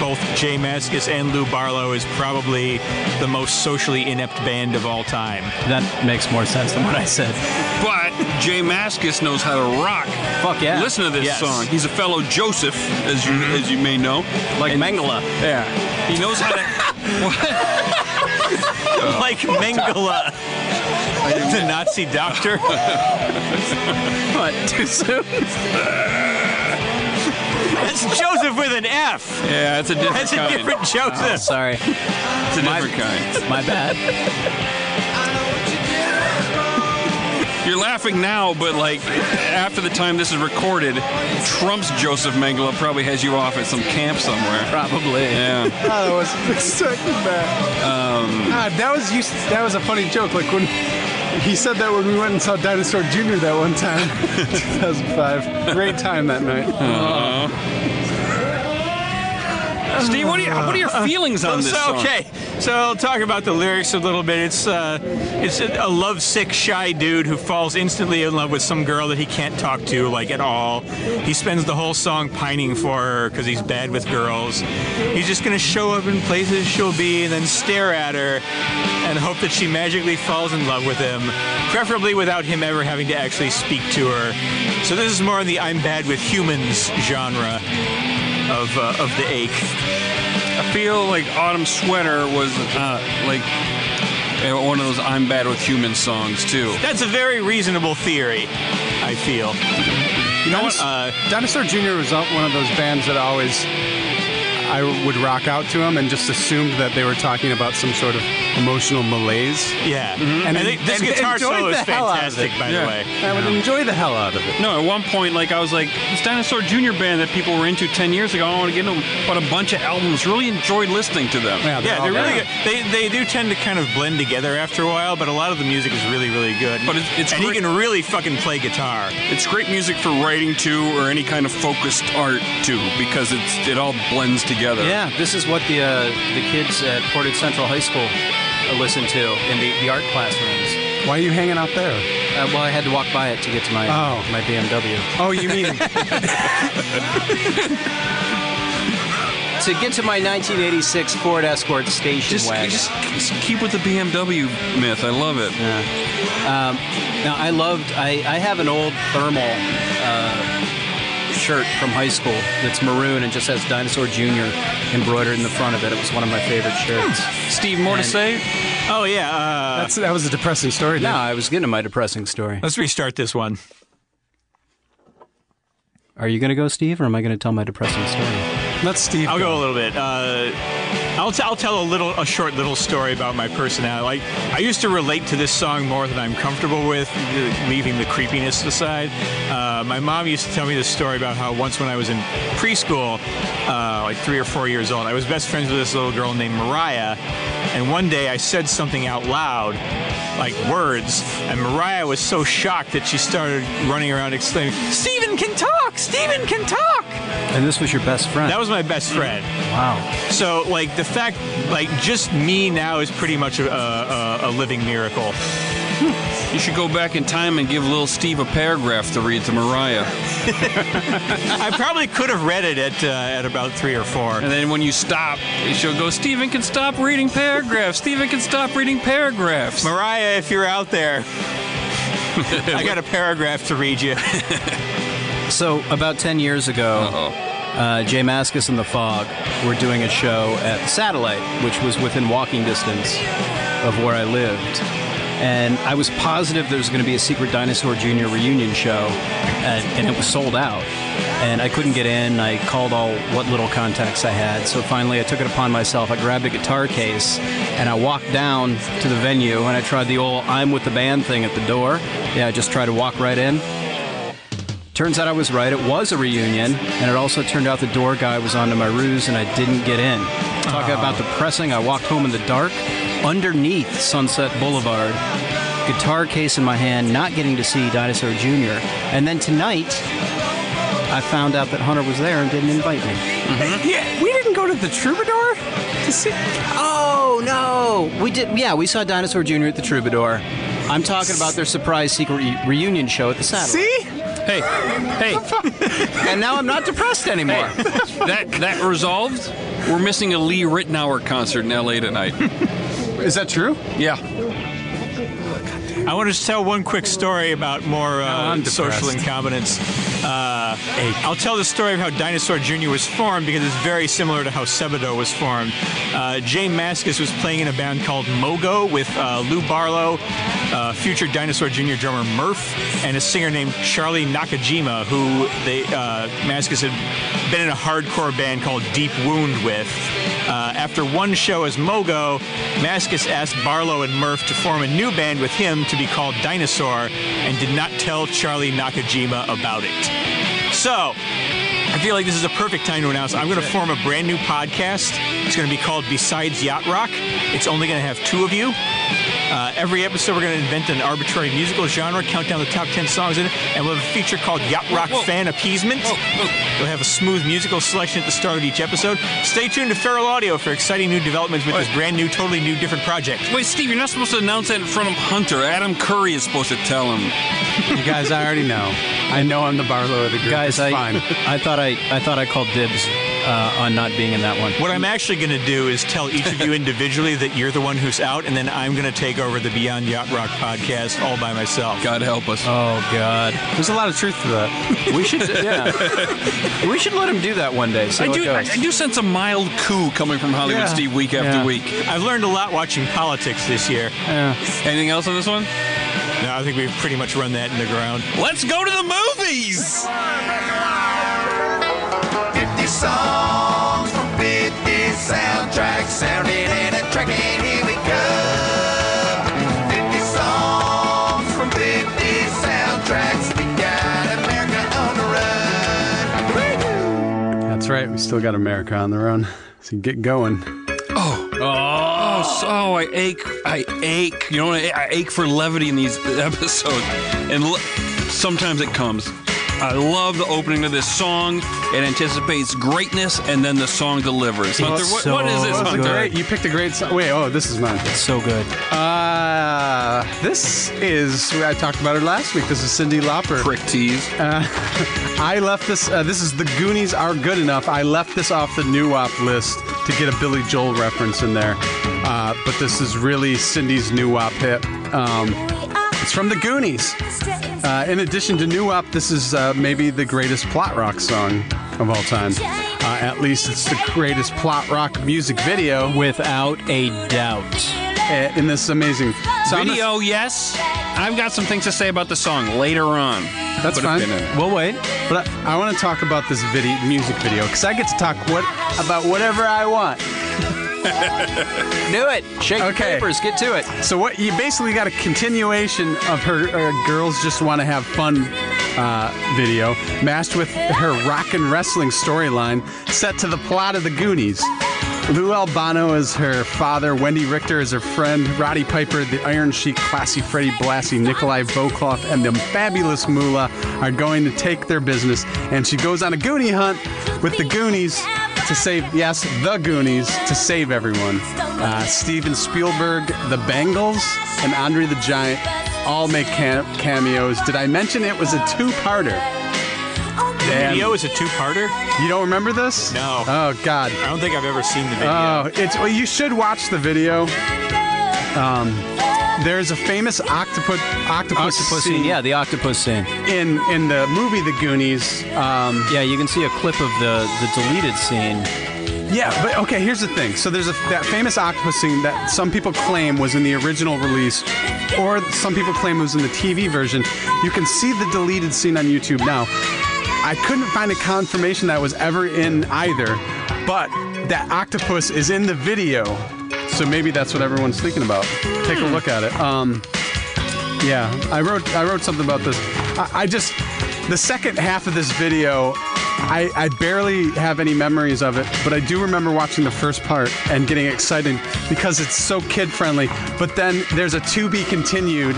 both J Mascis and Lou Barlow is probably the most socially inept band of all time. That makes more sense than what I said. But J Mascis knows how to rock. Fuck yeah. Listen to this yes. song. He's a fellow Joseph, as you mm-hmm. as you may know. Like and Mengele. Yeah. He knows how to... what? Like Mengele. The Nazi doctor. What, too soon? That's Joseph with an F. Yeah, that's a different That's kind. a different Joseph. Oh, sorry. It's a different my, kind. My bad. You're laughing now, but like after the time this is recorded, Trump's Joseph Mengele probably has you off at some camp somewhere. Probably. Yeah. I wasn't expecting that. Um, nah, that was used, that was a funny joke. Like when he said that when we went and saw Dinosaur Junior that one time, two thousand five. Great time that night. Aww. Steve, what are, you, what are your feelings uh, on this song? Okay, So I'll talk about the lyrics a little bit. It's uh, it's a lovesick, shy dude who falls instantly in love with some girl that he can't talk to, like, at all. He spends the whole song pining for her because he's bad with girls. He's just going to show up in places she'll be and then stare at her and hope that she magically falls in love with him, preferably without him ever having to actually speak to her. So this is more in the I'm bad with humans genre of, uh, of the ache. I feel like Autumn Sweater was uh, like one of those I'm bad with human songs, too. That's a very reasonable theory, I feel. You know what? Uh, Dinosaur Junior was one of those bands that I always I would rock out to them and just assumed that they were talking about some sort of emotional malaise. Yeah. Mm-hmm. And, and they, this and guitar solo is fantastic, by yeah. the way. I would know. enjoy the hell out of it. No, at one point, like, I was like, this Dinosaur Junior band that people were into ten years ago, I don't want to get into but a bunch of albums. Really enjoyed listening to them. Yeah, they're, yeah, they're really good. They, they do tend to kind of blend together after a while, but a lot of the music is really, really good. But it's, it's And great. He can really fucking play guitar. It's great music for writing to or any kind of focused art to, because it's it all blends together. Yeah, this is what the, uh, the kids at Portage Central High School listen to in the, the art classrooms. Why are you hanging out there? Uh, well, I had to walk by it to get to my oh. my B M W. Oh, you mean... to get to my nineteen eighty-six Ford Escort station just, wagon. Just, just keep with the B M W myth. I love it. Yeah. Um, now, I loved... I, I have an old thermal uh, shirt from high school that's maroon and just has Dinosaur Junior embroidered in the front of it. It was one of my favorite shirts. Hmm. Steve, more and to say? Oh, yeah. Uh, That's, that was a depressing story. Dude. No, I was getting to my depressing story. Let's restart this one. Are you going to go, Steve, or am I going to tell my depressing story? Let Steve I'll go. go a little bit. Uh, I'll, t- I'll tell a little, a short little story about my personality. Like, I used to relate to this song more than I'm comfortable with, leaving the creepiness aside. Uh, my mom used to tell me this story about how once when I was in preschool, uh, like three or four years old, I was best friends with this little girl named Mariah, and one day I said something out loud, like words, and Mariah was so shocked that she started running around exclaiming, "Steven can talk! Steven can talk!" And this was your best friend? That was my best friend. Wow. So, like, the fact, like, just me now is pretty much a, a, a living miracle. You should go back in time and give little Steve a paragraph to read to Mariah. I probably could have read it at uh, at about three or four. And then when you stop, she'll go, "Steven can stop reading paragraphs. Steven can stop reading paragraphs. Mariah, if you're out there, I got a paragraph to read you." So about ten years ago, uh, J Mascis and the Fog were doing a show at Satellite, which was within walking distance of where I lived. And I was positive there was going to be a secret Dinosaur Junior reunion show, and, and it was sold out. And I couldn't get in. I called all what little contacts I had. So finally, I took it upon myself. I grabbed a guitar case, and I walked down to the venue, and I tried the old I'm with the band thing at the door. Yeah, I just tried to walk right in. Turns out I was right. It was a reunion, and it also turned out the door guy was onto my ruse, and I didn't get in. Talk oh. about depressing. I walked home in the dark, underneath Sunset Boulevard, guitar case in my hand, not getting to see Dinosaur Junior And then tonight, I found out that Hunter was there and didn't invite me. Mm-hmm. Yeah, we didn't go to the Troubadour to see... Oh, no! We did. Yeah, we saw Dinosaur Junior at the Troubadour. I'm talking about their surprise secret re- reunion show at the Satellite. See? Hey, hey. And now I'm not depressed anymore. Hey. That that resolved, we're missing a Lee Ritenour concert in L A tonight. Is that true? Yeah. I want to tell one quick story about more uh, no, social incompetence. Uh, I'll tell the story of how Dinosaur Junior was formed because it's very similar to how Sebadoh was formed. Uh, J Mascis was playing in a band called Mogo with uh, Lou Barlow, uh, future Dinosaur Junior drummer Murph, and a singer named Charlie Nakajima, who they uh, Mascis had been in a hardcore band called Deep Wound with. Uh, after one show as Mogo, Mascis asked Barlow and Murph to form a new band with him to be called Dinosaur, and did not tell Charlie Nakajima about it. So, I feel like this is a perfect time to announce I'm going to form a brand new podcast. It's going to be called Besides Yacht Rock. It's only going to have two of you. Uh, every episode, we're going to invent an arbitrary musical genre, count down the top ten songs in it, and we'll have a feature called Yacht Rock whoa, whoa. Fan Appeasement. Whoa, whoa. We'll have a smooth musical selection at the start of each episode. Stay tuned to Feral Audio for exciting new developments with Wait. this brand new, totally new, different project. Wait, Steve, you're not supposed to announce that in front of Hunter. Adam Curry is supposed to tell him. You guys, I already know. I know I'm the Barlow of the group. Guys, I, I thought I, I thought I called dibs. Uh, on not being in that one. What I'm actually going to do is tell each of you individually that you're the one who's out, and then I'm going to take over the Beyond Yacht Rock podcast all by myself. God help us. Oh, God. There's a lot of truth to that. We should, yeah. We should let him do that one day. I do, I, I do sense a mild coup coming from Hollywood yeah. Steve week after yeah. week. I've learned a lot watching politics this year. Yeah. Anything else on this one? No, I think we've pretty much run that in the ground. Let's go to the movies! Songs from fifty soundtracks sounding and attracting. Here we come. fifty songs from fifty soundtracks. We got America on the run. That's right. We still got America on the run. So get going. Oh. Oh. So oh, I ache. I ache. You know, I ache for levity in these episodes, and le- sometimes it comes. I love the opening of this song. It anticipates greatness, and then the song delivers. Hunter, what, so what is this, Hunter? Great, you picked a great song. Wait, oh, this is mine. It's so good. Uh, this is, I talked about her last week. This is Cyndi Lauper. Prick tease. Uh, I left this, uh, this is The Goonies Are Good Enough. I left this off the new op list to get a Billy Joel reference in there. Uh, but this is really Cindy's new op hit. Um, it's from The Goonies. Uh, in addition to New Op, this is uh, maybe the greatest plot rock song of all time. Uh, at least it's the greatest plot rock music video. Without a doubt. Uh, in this amazing... So video, a- yes. I've got some things to say about the song later on. That's Put fine. We'll wait. But I, I want to talk about this video, music video, because I get to talk what about whatever I want. Do it. Shake okay. the papers. Get to it. So what you basically got a continuation of her uh, Girls Just Want to Have Fun uh, video, matched with her rock and wrestling storyline set to the plot of The Goonies. Lou Albano is her father, Wendy Richter is her friend, Roddy Piper, the Iron Sheik, Classy Freddy Blassie, Nikolai Bokloff, and the fabulous Moolah are going to take their business, and she goes on a Goonie hunt with the Goonies to save, yes, the Goonies, to save everyone. Uh, Steven Spielberg, the Bangles, and Andre the Giant all make cam- cameos. Did I mention it was a two-parter? The video is a two-parter? You don't remember this? No. Oh, God. I don't think I've ever seen the video. Oh, it's, well, you should watch the video. Um, there's a famous octopus, octopus, octopus scene. Yeah, the octopus scene. In in the movie The Goonies. Um, yeah, you can see a clip of the, the deleted scene. Yeah, but okay, here's the thing. So there's a, that famous octopus scene that some people claim was in the original release, or some people claim it was in the T V version. You can see the deleted scene on YouTube now. I couldn't find a confirmation that was ever in either, but that octopus is in the video, so maybe that's what everyone's thinking about. Take a look at it. Um, yeah, I wrote I wrote something about this. I, I just, the second half of this video, I, I barely have any memories of it, but I do remember watching the first part and getting excited because it's so kid-friendly, but then there's a to be continued,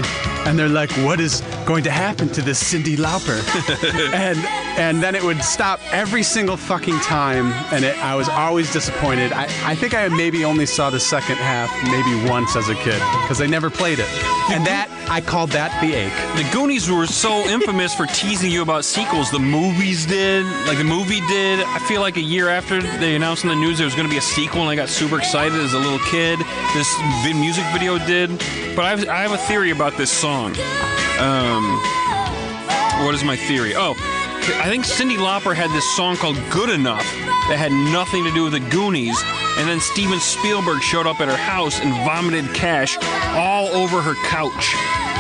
and they're like, what is going to happen to this Cyndi Lauper? and and then it would stop every single fucking time, and it, I was always disappointed. I, I think I maybe only saw the second half maybe once as a kid, because they never played it. And that, I called that the ache. The Goonies were so infamous for teasing you about sequels. The movies did, like the movie did. I feel like a year after they announced in the news there was going to be a sequel, and I got super excited as a little kid. This music video did. But I have, I have a theory about this song. Um, what is my theory? Oh, I think Cyndi Lauper had this song called Good Enough that had nothing to do with the Goonies, and then Steven Spielberg showed up at her house and vomited cash all over her couch.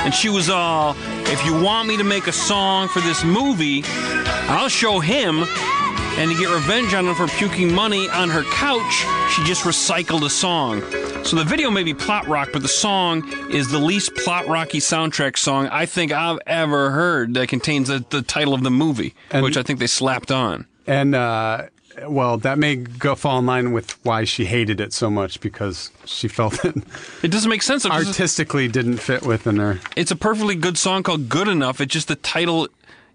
And she was all, if you want me to make a song for this movie, I'll show him. And to get revenge on him for puking money on her couch, she just recycled a song. So the video may be plot rock, but the song is the least plot rocky soundtrack song I think I've ever heard that contains the, the title of the movie, and, which I think they slapped on. And uh, well, that may go fall in line with why she hated it so much, because she felt it. It doesn't make sense. Artistically didn't fit within her. It's a perfectly good song called Good Enough. It's just the title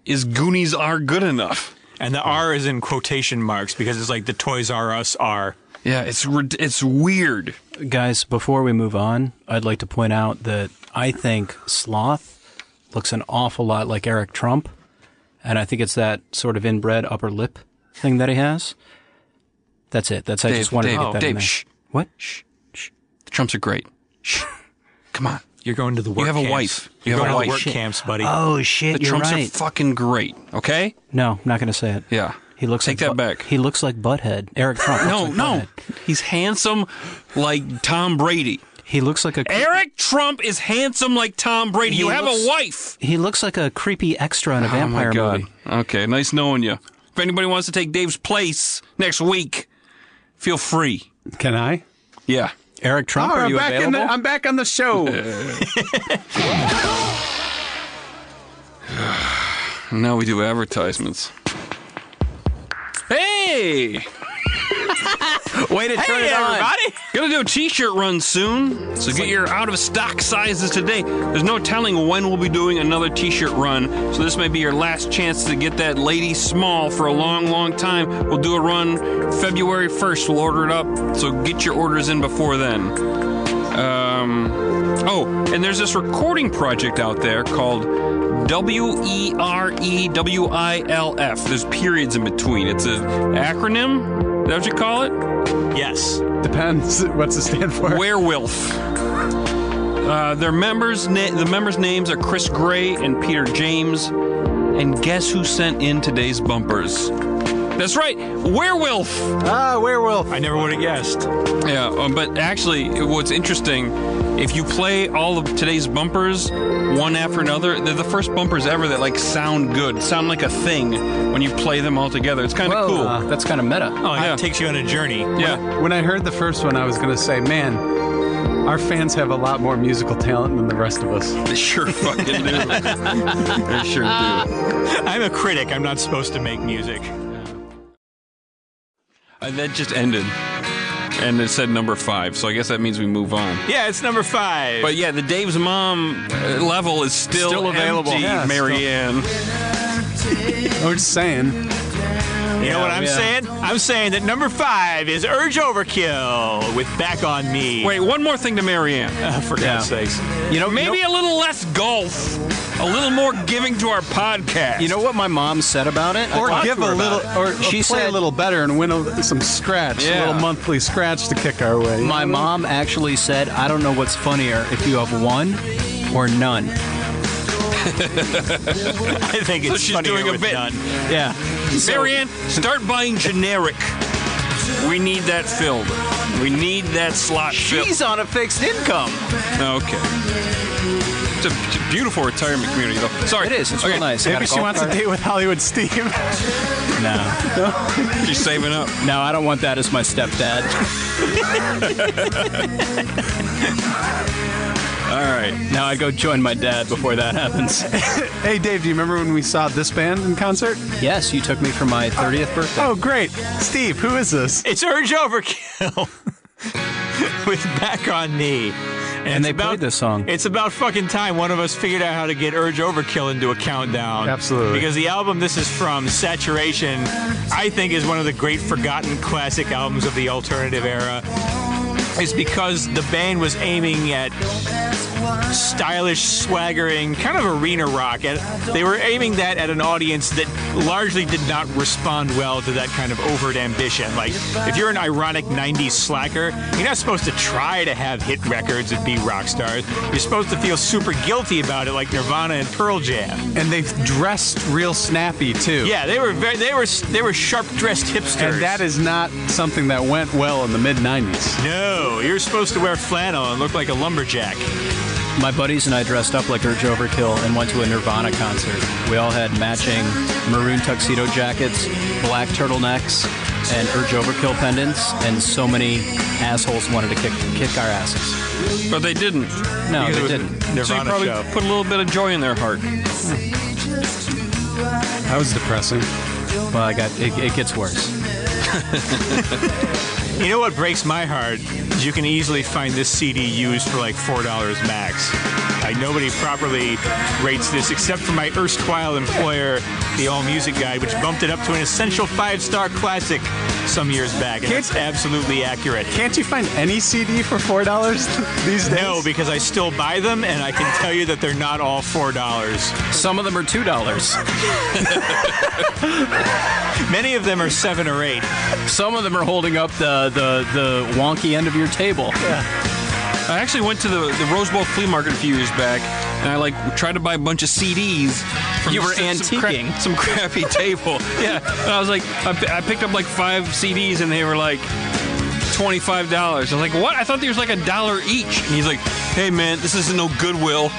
is Goonies Are Good Enough. And the R is in quotation marks because it's like the Toys R Us R. Yeah, it's it's weird. Guys, before we move on, I'd like to point out that I think Sloth looks an awful lot like Eric Trump, and I think it's that sort of inbred upper lip thing that he has. That's it. That's Dave, I just wanted Dave, to get that Dave, in there. Shh. What? Shh. Shh. The Trumps are great. Shh. Come on. You're going to the work camps. You have a camps. wife. You You're have going a wife. to the work shit. camps, buddy. Oh, shit, the you're Trumps right. are fucking great, okay? No, I'm not going to say it. Yeah. He looks Take like that back. He looks like Butthead. Eric Trump. no, like no. Butthead. He's handsome like Tom Brady. He looks like a... Eric Trump is handsome like Tom Brady. He you looks, have a wife. He looks like a creepy extra in a vampire movie. Oh, my God. Movie. Okay, nice knowing you. If anybody wants to take Dave's place next week, feel free. Can I? Yeah. Eric Trump, oh, are I'm you back available? In the, I'm back on the show. Now we do advertisements. Hey! Way to turn hey, it on. Everybody! Gonna do a t-shirt run soon, so get your out-of-stock sizes today. There's no telling when we'll be doing another t-shirt run, so this may be your last chance to get that lady small for a long, long time. We'll do a run February first. We'll order it up, so get your orders in before then. Um, oh, and there's this recording project out there called... W E R E W I L F. There's periods in between. It's an acronym? Is that what you call it? Yes. Depends. What's it stand for? Werewolf. Uh, their members, na- the members' names are Chris Gray and Peter James. And guess who sent in today's bumpers? That's right, Werewolf. Ah, Werewolf. I never would have guessed. Yeah, um, but actually, what's interesting, if you play all of today's bumpers one after another, they're the first bumpers ever that like sound good, sound like a thing when you play them all together. It's kind of cool. Uh, that's kind of meta. Oh, yeah. It takes you on a journey. Yeah. When I, when I heard the first one, I was going to say, man, our fans have a lot more musical talent than the rest of us. They sure fucking do. They sure do. I'm a critic. I'm not supposed to make music. Uh, that just ended, and it said number five, so I guess that means we move on. Yeah, it's number five. But yeah, the Dave's Mom level is still, still available. Empty, yeah, Marianne. Still. I'm just saying. You yeah, know what I'm yeah. saying? I'm saying that number five is Urge Overkill with Back on Me. Wait, one more thing to Marianne. Uh, for yeah. God's sakes. You know, maybe you know, a little less golf. A little more giving to our podcast. You know what my mom said about it? Or give a little, or she play a little better and win a, some scratch, yeah. a little monthly scratch to kick our way. My mom actually said, I don't know what's funnier, if you have one or none. I think it's so she's funnier doing a with bit. None. Yeah. So, Marianne, start buying generic. We need that filled. We need that slot filled. She's on a fixed income. Okay. It's a, it's a beautiful retirement community, though. Sorry. It is. It's okay. real nice. Maybe she wants card. a date with Hollywood Steve. No. no. She's saving up. No, I don't want that as my stepdad. All right. Now I go join my dad before that happens. Hey, Dave, do you remember when we saw this band in concert? Yes, you took me for my thirtieth birthday. Oh, great. Steve, who is this? It's Urge Overkill with Back on Me. And, and they about, played this song. It's about fucking time one of us figured out how to get Urge Overkill into a countdown. Absolutely. Because the album this is from, Saturation, I think is one of the great forgotten classic albums of the alternative era. It's because the band was aiming at stylish, swaggering, kind of arena rock. And they were aiming that at an audience that largely did not respond well to that kind of overt ambition. Like, if you're an ironic nineties slacker, you're not supposed to try to have hit records and be rock stars. You're supposed to feel super guilty about it, like Nirvana and Pearl Jam. And they dressed real snappy, too. Yeah, they were very, they were they were sharp-dressed hipsters. And that is not something that went well in the mid-nineties. No, you're supposed to wear flannel and look like a lumberjack. My buddies and I dressed up like Urge Overkill and went to a Nirvana concert. We all had matching maroon tuxedo jackets, black turtlenecks, and Urge Overkill pendants, and so many assholes wanted to kick kick our asses. But they didn't. No, because they didn't. Nirvana so you probably show. put a little bit of joy in their heart. That was depressing. Well, I got it, it gets worse. You know what breaks my heart? You can easily find this C D used for like four dollars max. Like nobody properly rates this except for my erstwhile employer, the All Music Guide, which bumped it up to an essential five-star classic some years back, and it's absolutely accurate. Can't you find any C D for four dollars these days? No, because I still buy them, and I can tell you that they're not all four dollars. Some of them are two dollars. Many of them are seven or eight. Some of them are holding up the, the, the wonky end of your table. Yeah. I actually went to the, the Rose Bowl flea market a few years back, and I like tried to buy a bunch of C Ds. From you were some, antiquing some, cra- some crappy table. Yeah, and I was like, I, p- I picked up like five C Ds, and they were like twenty-five dollars. I was like, what? I thought there was like a dollar each. And he's like, hey man, this isn't no Goodwill.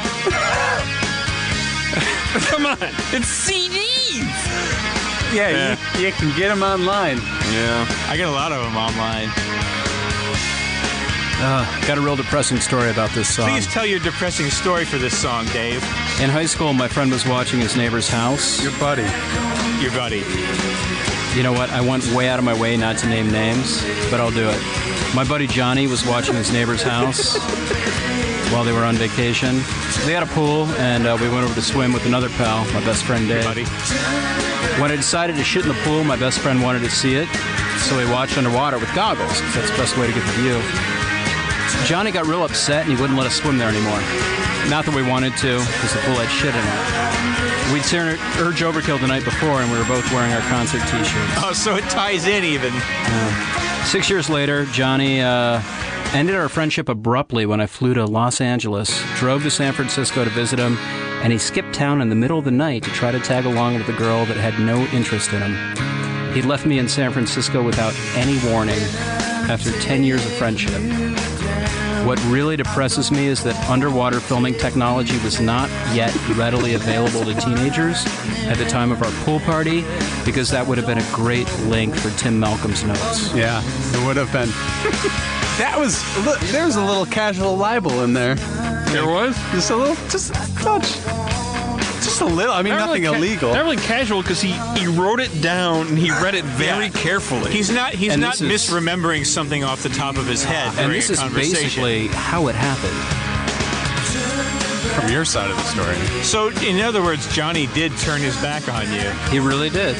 Come on, it's C Ds. Yeah, yeah. You, you can get them online. Yeah, I get a lot of them online. Uh, got a real depressing story about this song. Please tell your depressing story for this song, Dave. In high school, my friend was watching his neighbor's house. Your buddy. Your buddy. You know what? I went way out of my way not to name names, but I'll do it. My buddy Johnny was watching his neighbor's house while they were on vacation. They had a pool, and uh, we went over to swim with another pal, my best friend Dave. Your buddy. When I decided to shit in the pool, my best friend wanted to see it, so we watched underwater with goggles, because that's the best way to get the view. Johnny got real upset, and he wouldn't let us swim there anymore. Not that we wanted to, because the pool had shit in it. We'd seen Urge Overkill the night before, and we were both wearing our concert T-shirts. Oh, so it ties in even. Uh, six years later, Johnny uh, ended our friendship abruptly when I flew to Los Angeles, drove to San Francisco to visit him, and he skipped town in the middle of the night to try to tag along with a girl that had no interest in him. He left me in San Francisco without any warning after ten years of friendship. What really depresses me is that underwater filming technology was not yet readily available to teenagers at the time of our pool party, because that would have been a great link for Tim Malcolm's notes. Yeah, it would have been. That was, look, there was a little casual libel in there. There was? Just a little, just a touch. Just a little. I mean, not nothing really ca- illegal. Not really casual, because he, he wrote it down and he read it very yeah. carefully. He's not he's and not misremembering is, something off the top of his head. And this is basically how it happened. From your side of the story. So, in other words, Johnny did turn his back on you. He really did.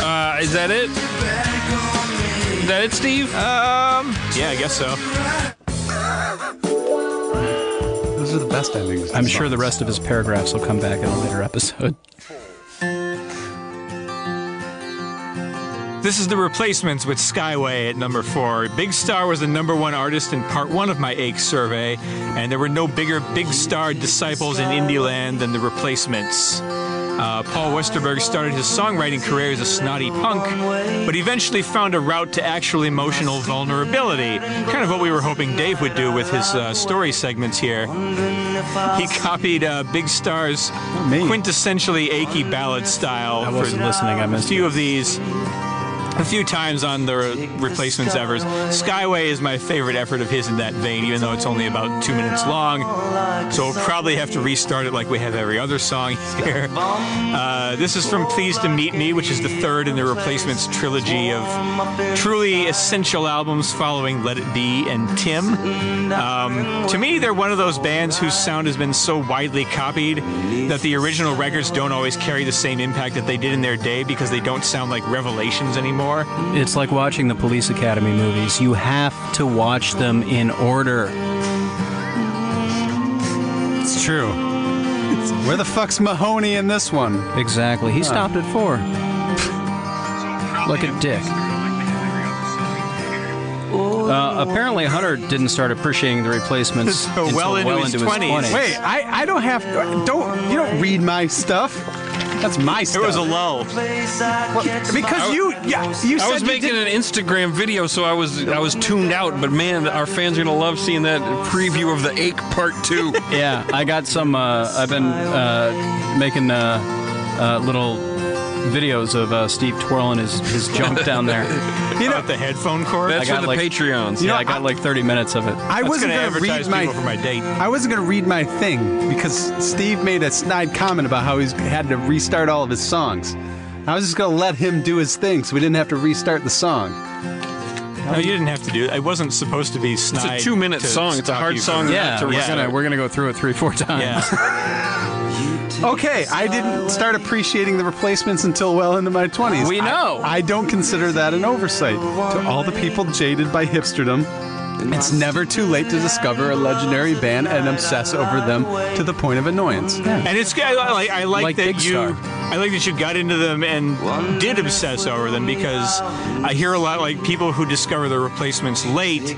Uh, is that it? Is that it, Steve? Um. Yeah, I guess so. Those are the best endings. I'm sure the rest of his paragraphs will come back in a later episode. This is The Replacements with Skyway at number four. Big Star was the number one artist in part one of my A I C survey, and there were no bigger Big Star disciples in Indieland than The Replacements. Uh, Paul Westerberg started his songwriting career as a snotty punk, but eventually found a route to actual emotional vulnerability, kind of what we were hoping Dave would do with his uh, story segments here. He copied uh, Big Star's Me. quintessentially achy ballad style. I wasn't for listening, I missed a few it. of these. A few times on The re- Replacements Evers. Skyway is my favorite effort of his in that vein, even though it's only about two minutes long. So we'll probably have to restart it like we have every other song here. Uh, this is from Pleased to Meet Me, which is the third in The Replacements trilogy of truly essential albums following Let It Be and Tim. Um, to me, they're one of those bands whose sound has been so widely copied that the original records don't always carry the same impact that they did in their day, because they don't sound like revelations anymore. It's like watching the Police Academy movies. You have to watch them in order. It's true. It's, where the fuck's Mahoney in this one? Exactly. He huh. stopped at four. Like a dick. Uh, apparently, Hunter didn't start appreciating The Replacements so until well into, well his, into his twenties. Wait, I, I don't have... Don't You don't read my stuff. That's my stuff. It was a lull. Well, because you, yeah, you said I was you making didn't... an Instagram video, so I was I was tuned out. But man, our fans are gonna love seeing that preview of the Ache Part Two. Yeah, I got some. Uh, I've been uh, making uh, uh, little videos of uh, Steve twirling his, his junk down there. You know, oh, the headphone cord. That's for the like, Patreons. You know, yeah, I got I, like thirty minutes of it. I That's wasn't going to read my. For my date. I wasn't going to read my thing because Steve made a snide comment about how he's had to restart all of his songs. I was just going to let him do his thing so we didn't have to restart the song. No, you didn't have to do it. It wasn't supposed to be snide. It's a two-minute song. It's a hard song. Yeah, to yeah. Gonna, we're going to go through it three, four times. Yeah. Okay, I didn't start appreciating the Replacements until well into my twenties. We know. I, I don't consider that an oversight. To all the people jaded by hipsterdom, it's never too late to discover a legendary band and obsess over them to the point of annoyance. Yeah. And it's I, I, I like, like that you, I like that you got into them and did obsess over them, because I hear a lot like people who discover the Replacements late,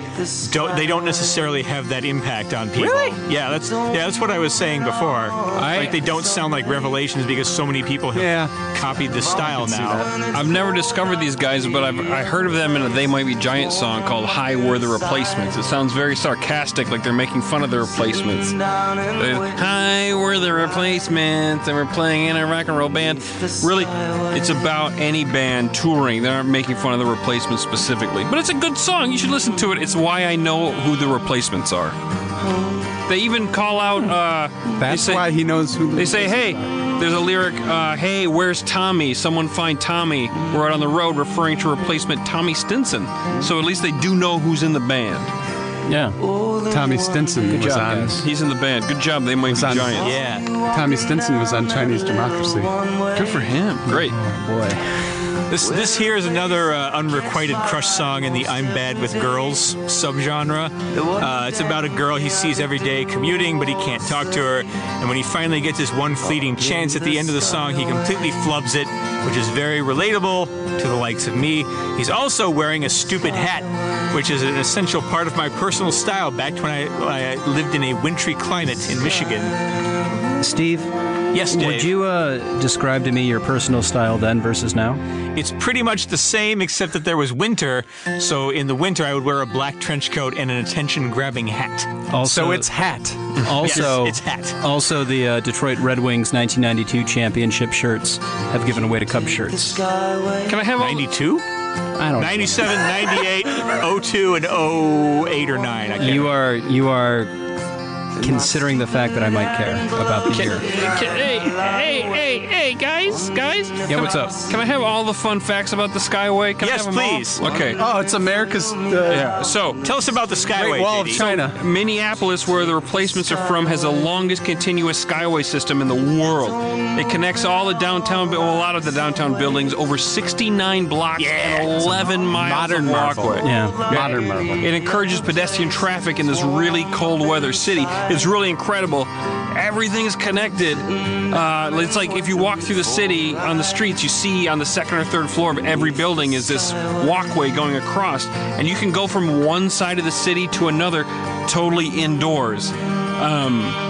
don't they don't necessarily have that impact on people. Really? Yeah, that's yeah that's what I was saying before. I, like they don't sound like revelations because so many people have yeah. copied the style now. I've never discovered these guys, but I've I heard of them in a They Might Be Giant song called "Hi, We're the Replacements." It sounds very sarcastic, like they're making fun of the Replacements. Hi, we're the Replacements, and we're playing in a rock and roll band. Really, it's about any band touring. They aren't making fun of the Replacements specifically. But it's a good song. You should listen to it. It's why I know who the Replacements are. They even call out... Uh, That's say, why he knows who the They say, hey, are. There's a lyric, uh, hey, where's Tommy? Someone find Tommy. We're out on the road, referring to replacement Tommy Stinson. So at least they do know who's in the band. Yeah. Tommy Stinson Good was job, on... Guys. He's in the band. Good job, They Might Be on, Giant. Yeah. Tommy Stinson was on Chinese Democracy. Good for him. Great. Oh, boy. This this here is another uh, unrequited crush song in the I'm Bad With Girls subgenre. Uh, it's about a girl he sees every day commuting, but he can't talk to her. And when he finally gets his one fleeting chance at the end of the song, he completely flubs it, which is very relatable to the likes of me. He's also wearing a stupid hat, which is an essential part of my personal style back when I, when I lived in a wintry climate in Michigan. Steve? Yes, Dave. Would you uh, describe to me your personal style then versus now? It's pretty much the same, except that there was winter. So in the winter, I would wear a black trench coat and an attention-grabbing hat. Also, so it's hat. Also, yes, it's hat. Also, the uh, Detroit Red Wings nineteen ninety-two championship shirts have given away to Cubs shirts. Can I have all ninety-two? I don't ninety-seven, ninety-eight, oh two, and oh eight or nine. I can't you are. You are. Considering the fact that I might care about the year. Hey, hey, hey, hey, guys, guys. Yeah, what's up? Can I have all the fun facts about the Skyway? Can yes, I have please. Them all? Okay. Oh, it's America's. Uh, yeah. So, tell us about the Skyway. Great Wall of China. So, Minneapolis, where the Replacements are from, has the longest continuous Skyway system in the world. It connects all the downtown, well, a lot of the downtown buildings, over sixty-nine blocks yeah, and eleven miles modern of walkway. Yeah. yeah, modern Marvel. It encourages pedestrian traffic in this really cold weather city. It's really incredible. Everything's connected. Uh, it's like if you walk through the city on the streets, you see on the second or third floor of every building is this walkway going across. And you can go from one side of the city to another totally indoors. Um...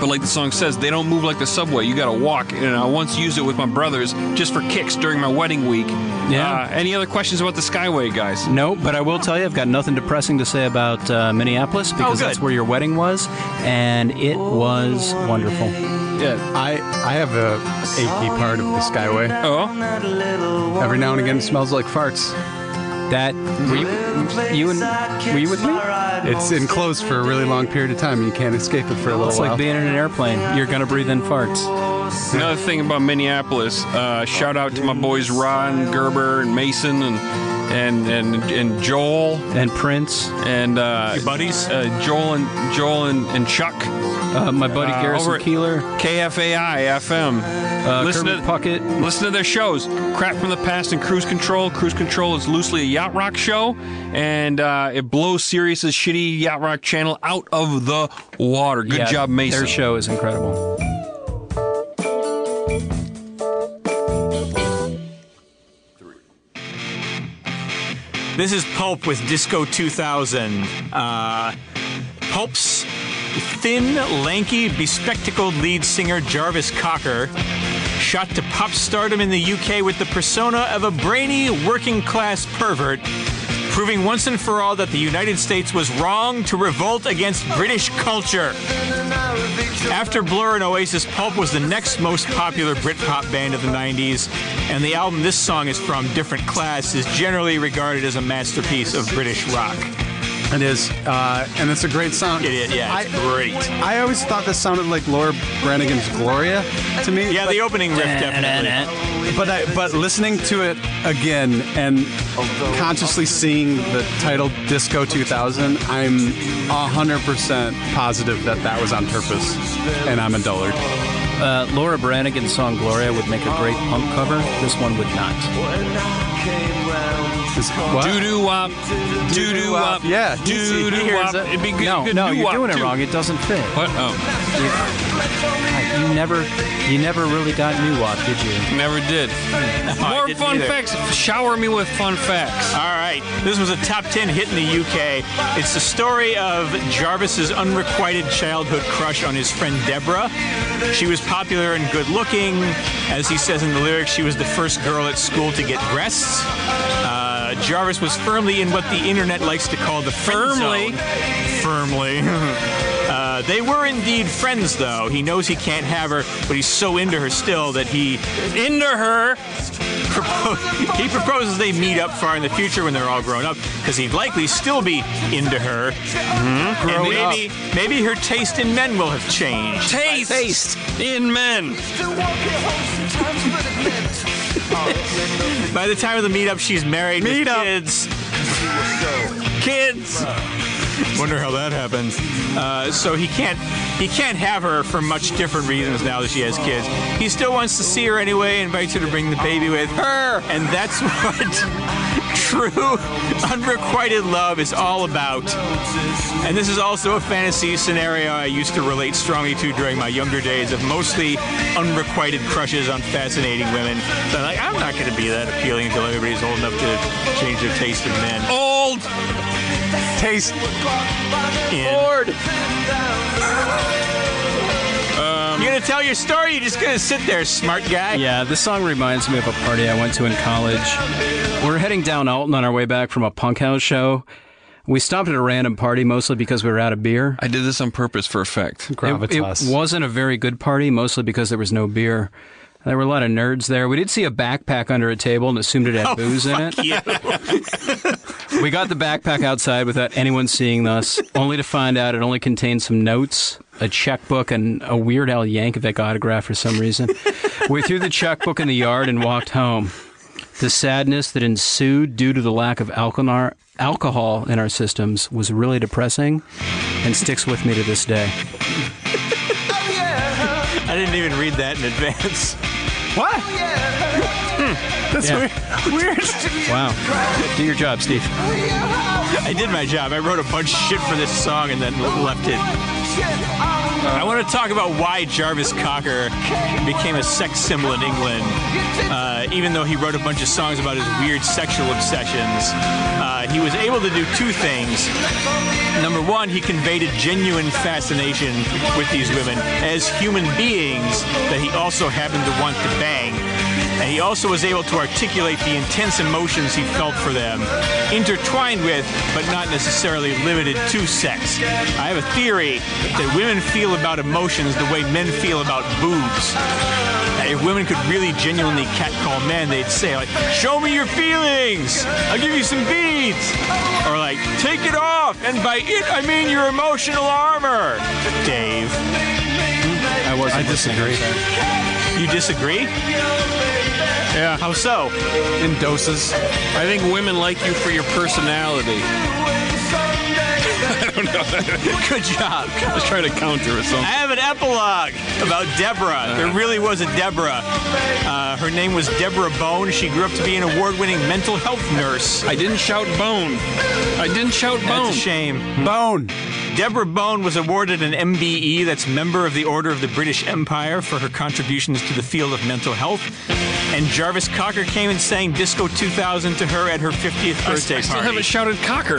But like the song says, they don't move like the subway. You gotta walk. And I once used it with my brothers just for kicks during my wedding week. Yeah. Uh, any other questions about the Skyway, guys? No, but I will tell you, I've got nothing depressing to say about uh, Minneapolis because oh, that's where your wedding was, and it was wonderful. Yeah, I I have a achy part of the Skyway. Oh. Every now and again, it smells like farts. That were you, you and, were you with me? It's enclosed for a really long period of time, and you can't escape it for a little while. It's like being in an airplane. You're gonna breathe in farts. Another thing about Minneapolis. Uh, shout out to my boys Ron Gerber and Mason and and and, and Joel and Prince and uh, your buddies. Uh, Joel and Joel and, and Chuck. Uh, my buddy uh, Garrison Keeler. K F A I F M. Uh, listen Kermit to Puckett. Listen to their shows. Crap from the Past and Cruise Control. Cruise Control is loosely a yacht rock show, and uh, it blows Sirius's shitty yacht rock channel out of the water. Good yeah, job, Mason. Their show is incredible. This is Pulp with Disco two thousand. Uh, Pulp's thin, lanky, bespectacled lead singer Jarvis Cocker shot to pop stardom in the U K with the persona of a brainy, working-class pervert, proving once and for all that the United States was wrong to revolt against British culture. After Blur and Oasis, Pulp was the next most popular Britpop band of the nineties, and the album this song is from, Different Class, is generally regarded as a masterpiece of British rock. It is, uh, and it's a great sound. It is, yeah, it's I, great. I always thought this sounded like Laura Branigan's Gloria to me. Yeah, but the opening riff definitely. But I, but listening to it again and consciously seeing the title Disco two thousand, I'm one hundred percent positive that that was on purpose, and I'm a dullard. Uh, Laura Branigan's song Gloria would make a great punk cover. This one would not. Doo-doo-wop, doo-doo-wop, yeah, doo-doo-wop. It'd be good. No, no, you're doing it wrong. It doesn't fit. What? Oh. You, you never, you never really got new wop, did you? Never did. No, more fun either. Facts. Shower me with fun facts. All right, this was a top ten hit in the U K. It's the story of Jarvis's unrequited childhood crush on his friend Deborah. She was popular and good-looking. As he says in the lyrics, she was the first girl at school to get breasts. Uh, Jarvis was firmly in what the internet likes to call the friend zone. Firmly. Firmly. Uh, they were indeed friends, though. He knows he can't have her, but he's so into her still that he... Into her! Propose, he proposes they meet up far in the future when they're all grown up, because he'd likely still be into her. Mm-hmm. And maybe, up. maybe her taste in men will have changed. Taste! Taste in men! By the time of the meetup, she's married meet with up. kids. Kids! Wonder how that happens. Uh, so he can't he can't have her for much different reasons now that she has kids. He still wants to see her anyway, invites her to bring the baby with her. And that's what true unrequited love is all about. And this is also a fantasy scenario I used to relate strongly to during my younger days of mostly unrequited crushes on fascinating women. So I'm like, I'm not going to be that appealing until everybody's old enough to change their taste in men. Old! Taste in. Lord. Um, you're gonna tell your story. You're just gonna sit there, smart guy. Yeah, this song reminds me of a party I went to in college. We were heading down Alton on our way back from a punk house show. We stopped at a random party, mostly because we were out of beer. I did this on purpose for effect. It, it wasn't a very good party, mostly because there was no beer. There were a lot of nerds there. We did see a backpack under a table and assumed it had oh, booze in it. We got the backpack outside without anyone seeing us, only to find out it only contained some notes, a checkbook, and a Weird Al Yankovic autograph for some reason. We threw the checkbook in the yard and walked home. The sadness that ensued due to the lack of alcohol in our systems was really depressing and sticks with me to this day. I didn't even read that in advance. What? Hmm. That's yeah. weird. weird. Wow. Do your job, Steve. I did my job. I wrote a bunch of shit for this song and then left it. Uh, I want to talk about why Jarvis Cocker became a sex symbol in England, uh, even though he wrote a bunch of songs about his weird sexual obsessions. Uh, he was able to do two things. Number one, he conveyed a genuine fascination with these women as human beings that he also happened to want to bang. And he also was able to articulate the intense emotions he felt for them, intertwined with, but not necessarily limited to sex. I have a theory that women feel about emotions the way men feel about boobs. If women could really genuinely catcall men, they'd say, like, show me your feelings! I'll give you some beads! Or like, take it off! And by it, I mean your emotional armor! Dave. I wasn't I disagree. You disagree? Yeah. How so? In doses. I think women like you for your personality. I don't know. Good job. I was trying to counter or something. I have an epilogue about Deborah. Uh-huh. There really was a Deborah. Uh, her name was Deborah Bone. She grew up to be an award-winning mental health nurse. I didn't shout Bone. I didn't shout Bone. That's a shame. Bone. Deborah Bone was awarded an M B E, that's Member of the Order of the British Empire, for her contributions to the field of mental health. And Jarvis Cocker came and sang Disco two thousand to her at her fiftieth birthday I party. I still haven't shouted Cocker.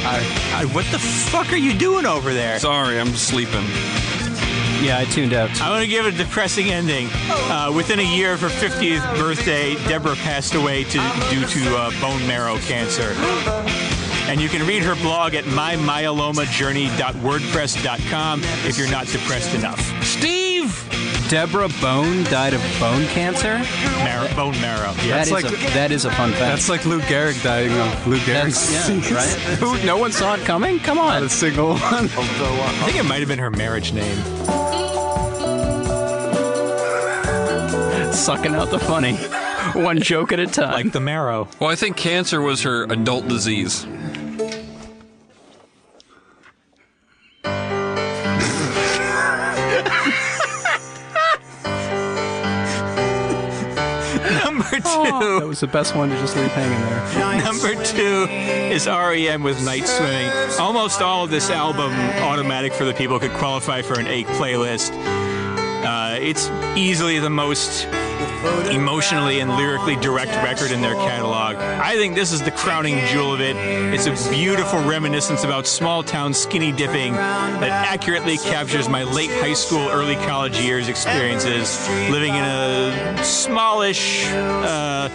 I, I, what the fuck are you doing over there? Sorry, I'm sleeping. Yeah, I tuned out. I want to give a depressing ending. Uh, within a year of her fiftieth birthday, Deborah passed away to, due to uh, bone marrow cancer. And you can read her blog at my myeloma journey dot wordpress dot com if you're not depressed enough. Steve! Deborah Bone died of bone cancer? Marrow, bone marrow. Yeah. That, that, is like, a, that is a fun fact. That's like Lou Gehrig dying of Lou Gehrig's disease. Yeah, right? Who, no one saw it coming? Come on. Not a single one. I think it might have been her marriage name. Sucking out the funny. One joke at a time. Like the marrow. Well, I think cancer was her adult disease. That was the best one to just leave hanging there. Number two is R E M with Night Swimming. Almost all of this album, automatic for the people, could qualify for an eight playlist. Uh, it's easily the most emotionally and lyrically direct record in their catalog. I think this is the crowning jewel of it. It's a beautiful reminiscence about small-town skinny dipping that accurately captures my late high school, early college years experiences, living in a smallish, uh,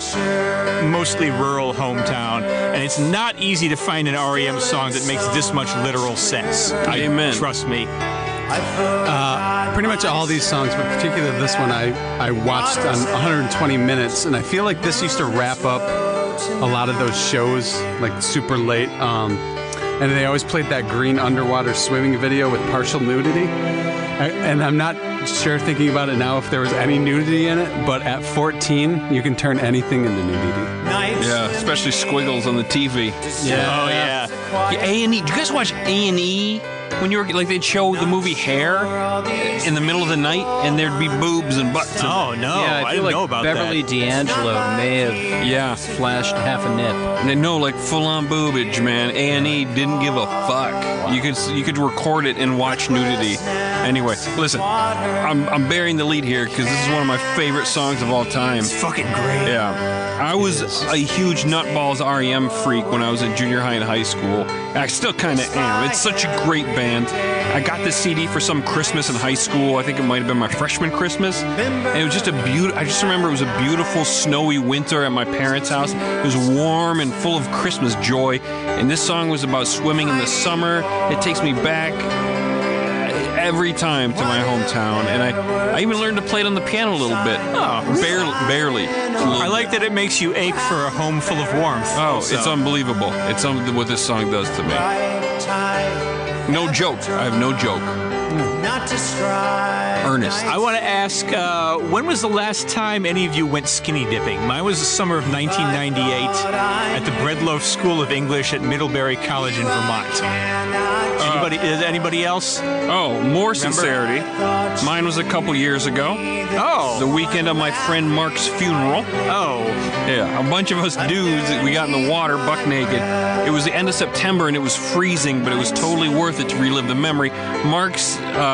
mostly rural hometown. And it's not easy to find an R E M song that makes this much literal sense. Amen. I, trust me. Uh, pretty much all these songs, but particularly this one, I, I watched on one hundred twenty minutes, and I feel like this used to wrap up a lot of those shows, like super late, um, and they always played that green underwater swimming video with partial nudity, I, and I'm not sure thinking about it now if there was any nudity in it, but at fourteen, you can turn anything into nudity. Nice. Yeah, especially squiggles on the T V. Yeah. Oh, yeah. Yeah, A and E. Did you guys watch A and E? When you were, like, they'd show the movie Hair in the middle of the night, and there'd be boobs and butts. Oh, and no. Yeah, I, I didn't like know about Beverly that. Beverly D'Angelo may have yeah. flashed half a nip. And no, like, full-on boobage, man. A and E didn't give a fuck. Wow. You could you could record it and watch nudity. Anyway, listen, I'm, I'm burying the lead here, because this is one of my favorite songs of all time. It's fucking great. Yeah. I was a huge Nutballs R E M freak when I was in junior high and high school. I still kind of am. It's such a great band. I got this C D for some Christmas in high school. I think it might have been my freshman Christmas. And it was just a beautiful, I just remember it was a beautiful snowy winter at my parents' house. It was warm and full of Christmas joy. And this song was about swimming in the summer. It takes me back every time to my hometown, and I, I even learned to play it on the piano a little bit. Oh, barely, barely. I like that it makes you ache for a home full of warmth. Oh, so. It's unbelievable. It's un- what this song does to me. No joke. I have no joke. Mm. Ernest. I want to ask, uh, when was the last time any of you went skinny dipping? Mine was the summer of nineteen ninety-eight at the Breadloaf School of English at Middlebury College in Vermont. Uh, anybody, is anybody else? Oh, more remember? Sincerity. Mine was a couple years ago. Oh. The weekend of my friend Mark's funeral. Oh. Yeah, a bunch of us dudes, we got in the water buck naked. It was the end of September and it was freezing, but it was totally worth it to relive the memory. Mark's... Uh,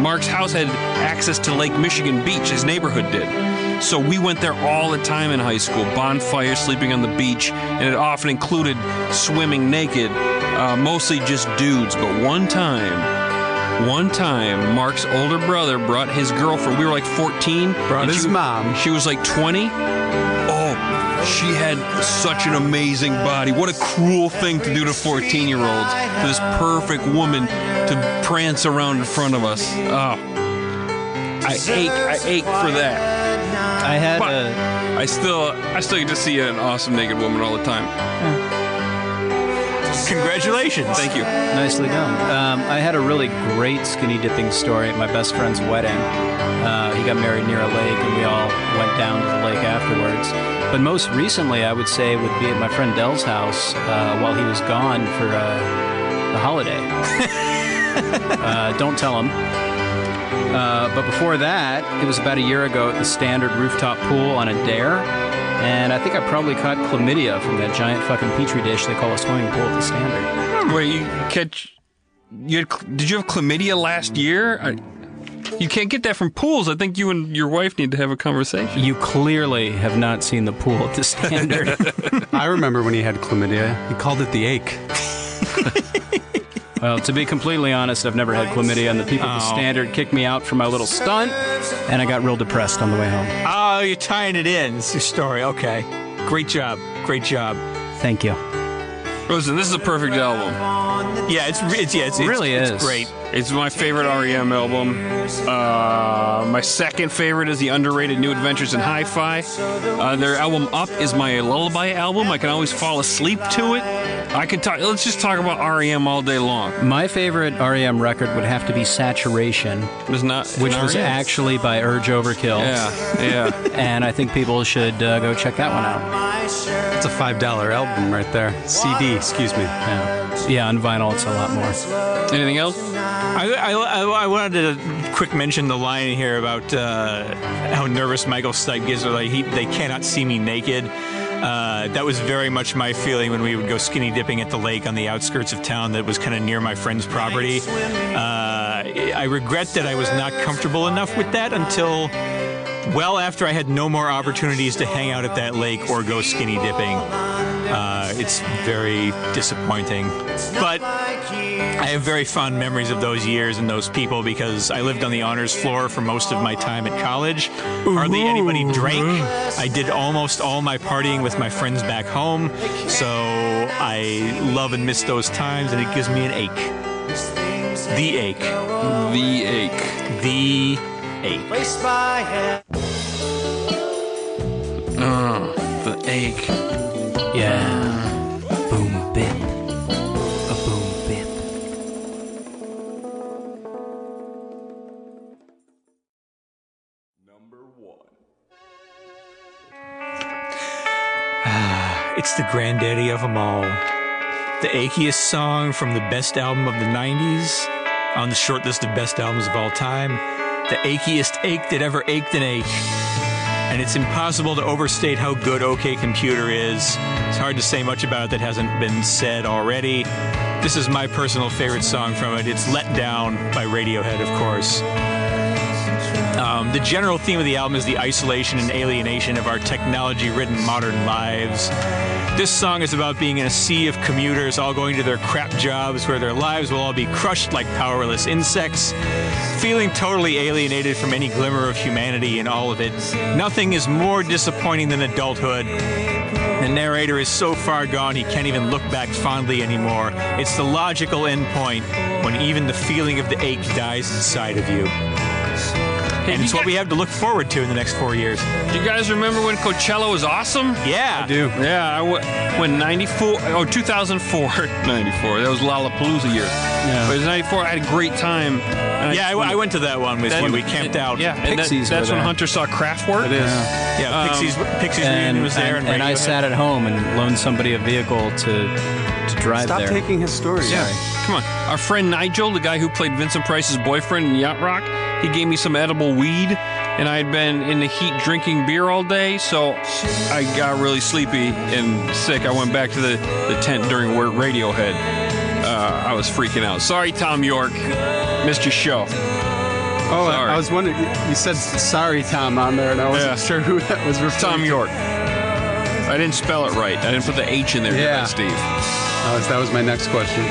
Mark's house had access to Lake Michigan Beach, his neighborhood did. So we went there all the time in high school, bonfires, sleeping on the beach, and it often included swimming naked, uh, mostly just dudes. But one time, one time, Mark's older brother brought his girlfriend, we were like fourteen. Brought his she, mom. She was like twenty. Oh, she had such an amazing body. What a cruel thing to do to fourteen-year-olds, for this perfect woman to prance around in front of us. Oh, I ache, I ache for that. I had but a... I still, I still get to see an awesome naked woman all the time. Congratulations. Thank you. Nicely done. Um, I had a really great skinny dipping story at my best friend's wedding. Uh, he got married near a lake, and we all went down to the lake afterwards. But most recently, I would say, would be at my friend Dell's house uh, while he was gone for uh, the holiday. uh, don't tell him. Uh, but before that, it was about a year ago at the Standard rooftop pool on a dare. And I think I probably caught chlamydia from that giant fucking Petri dish they call a swimming pool at the Standard. Wait, you catch... You had, did you have chlamydia last year? I, You can't get that from pools. I think you and your wife need to have a conversation. You clearly have not seen the pool at the Standard. I remember when he had chlamydia. He called it the ache. Well, to be completely honest, I've never had chlamydia, and the people oh. at the Standard kicked me out for my little stunt, and I got real depressed on the way home. Oh, you're tying it in. It's your story. Okay. Great job. Great job. Thank you. Listen, this is a perfect album. Yeah, it's, it's, yeah, it's, it really it's, is. It's great. It's my favorite R E M album. Uh, my second favorite is the underrated New Adventures in Hi-Fi. Uh, their album Up is my lullaby album. I can always fall asleep to it. I could talk. Let's just talk about R E M all day long. My favorite R E M record would have to be Saturation, was not, which was R E M. Actually by Urge Overkill. Yeah, yeah. And I think people should uh, go check that one out. It's a five dollar album right there. C D, excuse me. Yeah, yeah, on vinyl it's a lot more. Anything else? I, I, I wanted to quick mention the line here about uh, how nervous Michael Stipe gets. Like he, they cannot see me naked. Uh, that was very much my feeling when we would go skinny dipping at the lake on the outskirts of town that was kind of near my friend's property. Uh, I regret that I was not comfortable enough with that until... well, after I had no more opportunities to hang out at that lake or go skinny dipping. Uh, it's very disappointing. But I have very fond memories of those years and those people because I lived on the honors floor for most of my time at college. Hardly anybody drank. I did almost all my partying with my friends back home. So I love and miss those times, and it gives me an ache. The ache. The ache. The ache. Placed by him. Oh, the ache. Yeah. Boom bip. A boom bip. Number one. Ah, it's the granddaddy of them all. The achiest song from the best album of the nineties, on the short list of best albums of all time. The achiest ache that ever ached an ache. And it's impossible to overstate how good OK Computer is. It's hard to say much about it that hasn't been said already. This is my personal favorite song from it. It's Let Down by Radiohead, of course. Um, the general theme of the album is the isolation and alienation of our technology-ridden modern lives. This song is about being in a sea of commuters all going to their crap jobs where their lives will all be crushed like powerless insects, feeling totally alienated from any glimmer of humanity in all of it. Nothing is more disappointing than adulthood. The narrator is so far gone he can't even look back fondly anymore. It's the logical end point when even the feeling of the ache dies inside of you. And it's what we have to look forward to in the next four years. Do you guys remember when Coachella was awesome? Yeah. I do. Yeah. I w- when ninety-four, oh, two thousand four. ninety-four. That was Lollapalooza year. Yeah. But it was ninety-four. I had a great time. And yeah, I, I, I went to that one with that, you. We camped it, out. Yeah. And Pixies that, That's when Hunter saw Kraftwerk. It is. Yeah. yeah um, Pixies Pixies and, reunion was there. And, and, and I sat at home and loaned somebody a vehicle to... to drive Stop there. taking his story. Yeah. Sorry. Come on. Our friend Nigel, the guy who played Vincent Price's boyfriend in Yacht Rock, he gave me some edible weed, and I had been in the heat drinking beer all day, so I got really sleepy and sick. I went back to the, the tent during Radiohead. Uh, I was freaking out. Sorry, Tom York. Missed your show. Oh, sorry. I was wondering. You said sorry, Tom, on there, and I wasn't yeah. sure who that was referring to. Tom York. I didn't spell it right. I didn't put the H in there, yeah. Steve. Oh, that was my next question.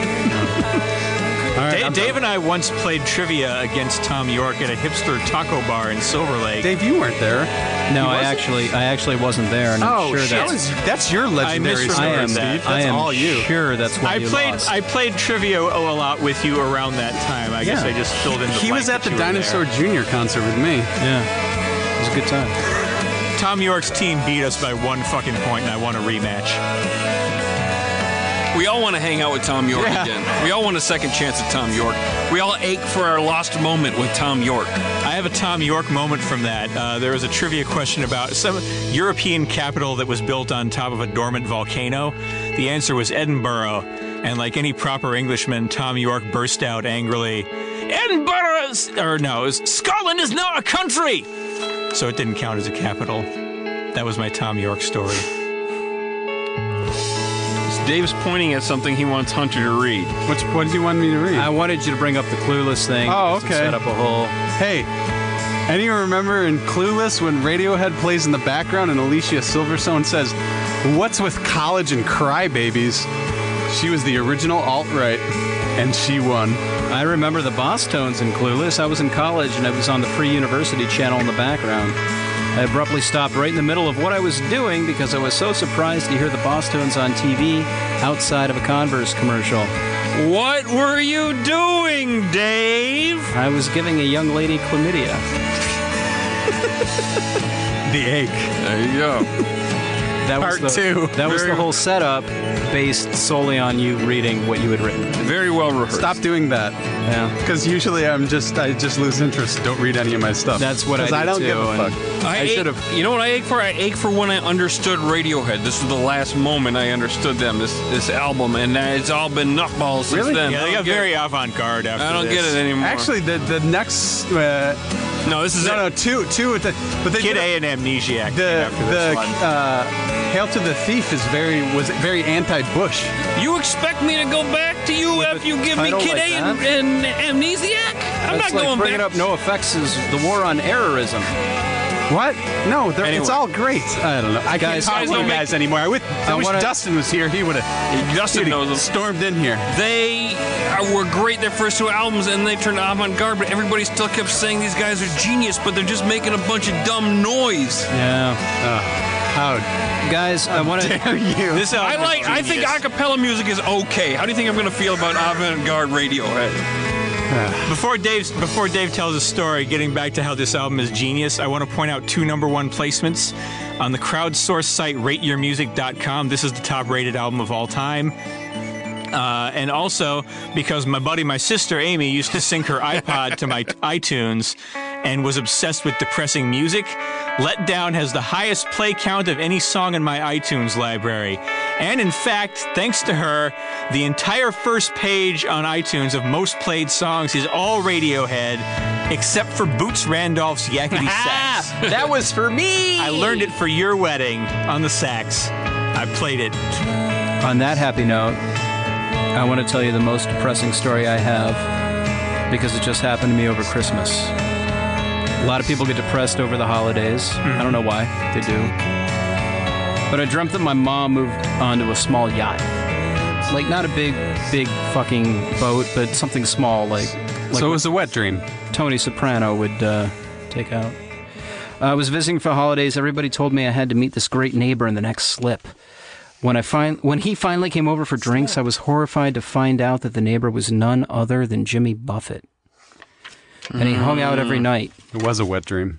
All right, Dave, Dave and I once played trivia against Tom York at a hipster taco bar in Silver Lake. Dave, you weren't there. No, I actually, I actually wasn't there, and I'm oh, sure shit. That was, that's your legendary story. I am, that. That's I am all you. Sure, that's what I you played. Lost. I played trivia a lot with you around that time. I yeah. guess I just filled in. The he was at the Dinosaur Junior concert with me. Yeah, it was a good time. Tom York's team beat us by one fucking point, and I want a rematch. We all want to hang out with Tom York yeah. again. We all want a second chance at Tom York. We all ache for our lost moment with Tom York. I have a Tom York moment from that. Uh, there was a trivia question about some European capital that was built on top of a dormant volcano. The answer was Edinburgh. And like any proper Englishman, Tom York burst out angrily, Edinburgh is, or no, it was, Scotland is not a country! So it didn't count as a capital. That was my Tom York story. Dave's pointing at something he wants Hunter to read. What's, what did you want me to read? I wanted you to bring up the Clueless thing. Oh, okay. Set up a whole... Hey, anyone remember in Clueless when Radiohead plays in the background and Alicia Silverstone says, what's with college and crybabies? She was the original alt-right, and she won. I remember the Boss Tones in Clueless. I was in college, and I was on the Free University channel in the background. I abruptly stopped right in the middle of what I was doing because I was so surprised to hear the Boss Tones on T V outside of a Converse commercial. What were you doing, Dave? I was giving a young lady chlamydia. The egg. There you go. That Part was the, two. That Very was the whole setup based solely on you reading what you had written. Very well rehearsed. Stop doing that. Yeah. Because usually I'm just, I just lose interest. Don't read any of my stuff. That's what I do. Because I don't too, give a fuck. I, I should have. You know what I ache for? I ache for when I understood Radiohead. This was the last moment I understood them, this this album, and it's all been nutballs really? since then. Yeah, they got very avant-garde after this. I don't this. get it anymore. Actually, the, the next... Uh, no, this is... No, no, two. two with the, but they Kid A and Amnesiac the, came after this the, one. Uh, Hail to the Thief is very was very anti-Bush. You expect me to go back to you With if you give me Kid like A and, and Amnesiac? I'm That's not like going bringing back. Bringing up NoFX is the war on errorism. What? No, anyway. It's all great. I don't know. I guys, can't talk to you guys make, anymore. I, would, I, I wish wanna, Dustin was here. He would have Dustin knows stormed in here. They were great their first two albums, and they turned avant-garde, but everybody still kept saying these guys are genius, but they're just making a bunch of dumb noise. Yeah. Uh, how guys, I want to. Dare you? This I like. Genius. I think acapella music is okay. How do you think I'm going to feel about avant-garde Radiohead? Before Dave, before Dave tells his story, getting back to how this album is genius, I want to point out two number one placements on the crowdsourced site rate your music dot com. This is the top-rated album of all time. Uh, and also because my buddy, my sister Amy, used to sync her iPod to my iTunes and was obsessed with depressing music. Let Down has the highest play count of any song in my iTunes library. And in fact, thanks to her, the entire first page on iTunes of most played songs is all Radiohead, except for Boots Randolph's Yakety Sax. That was for me! I learned it for your wedding on the sax. I played it. On that happy note, I want to tell you the most depressing story I have because it just happened to me over Christmas. A lot of people get depressed over the holidays. Mm. I don't know why they do. But I dreamt that my mom moved onto a small yacht. Like, not a big, big fucking boat, but something small. Like, like So it was a wet dream. Tony Soprano would uh, take out. I was visiting for holidays. Everybody told me I had to meet this great neighbor in the next slip. When I fin- when he finally came over for drinks, I was horrified to find out that the neighbor was none other than Jimmy Buffett. And he hung out every night. It was a wet dream.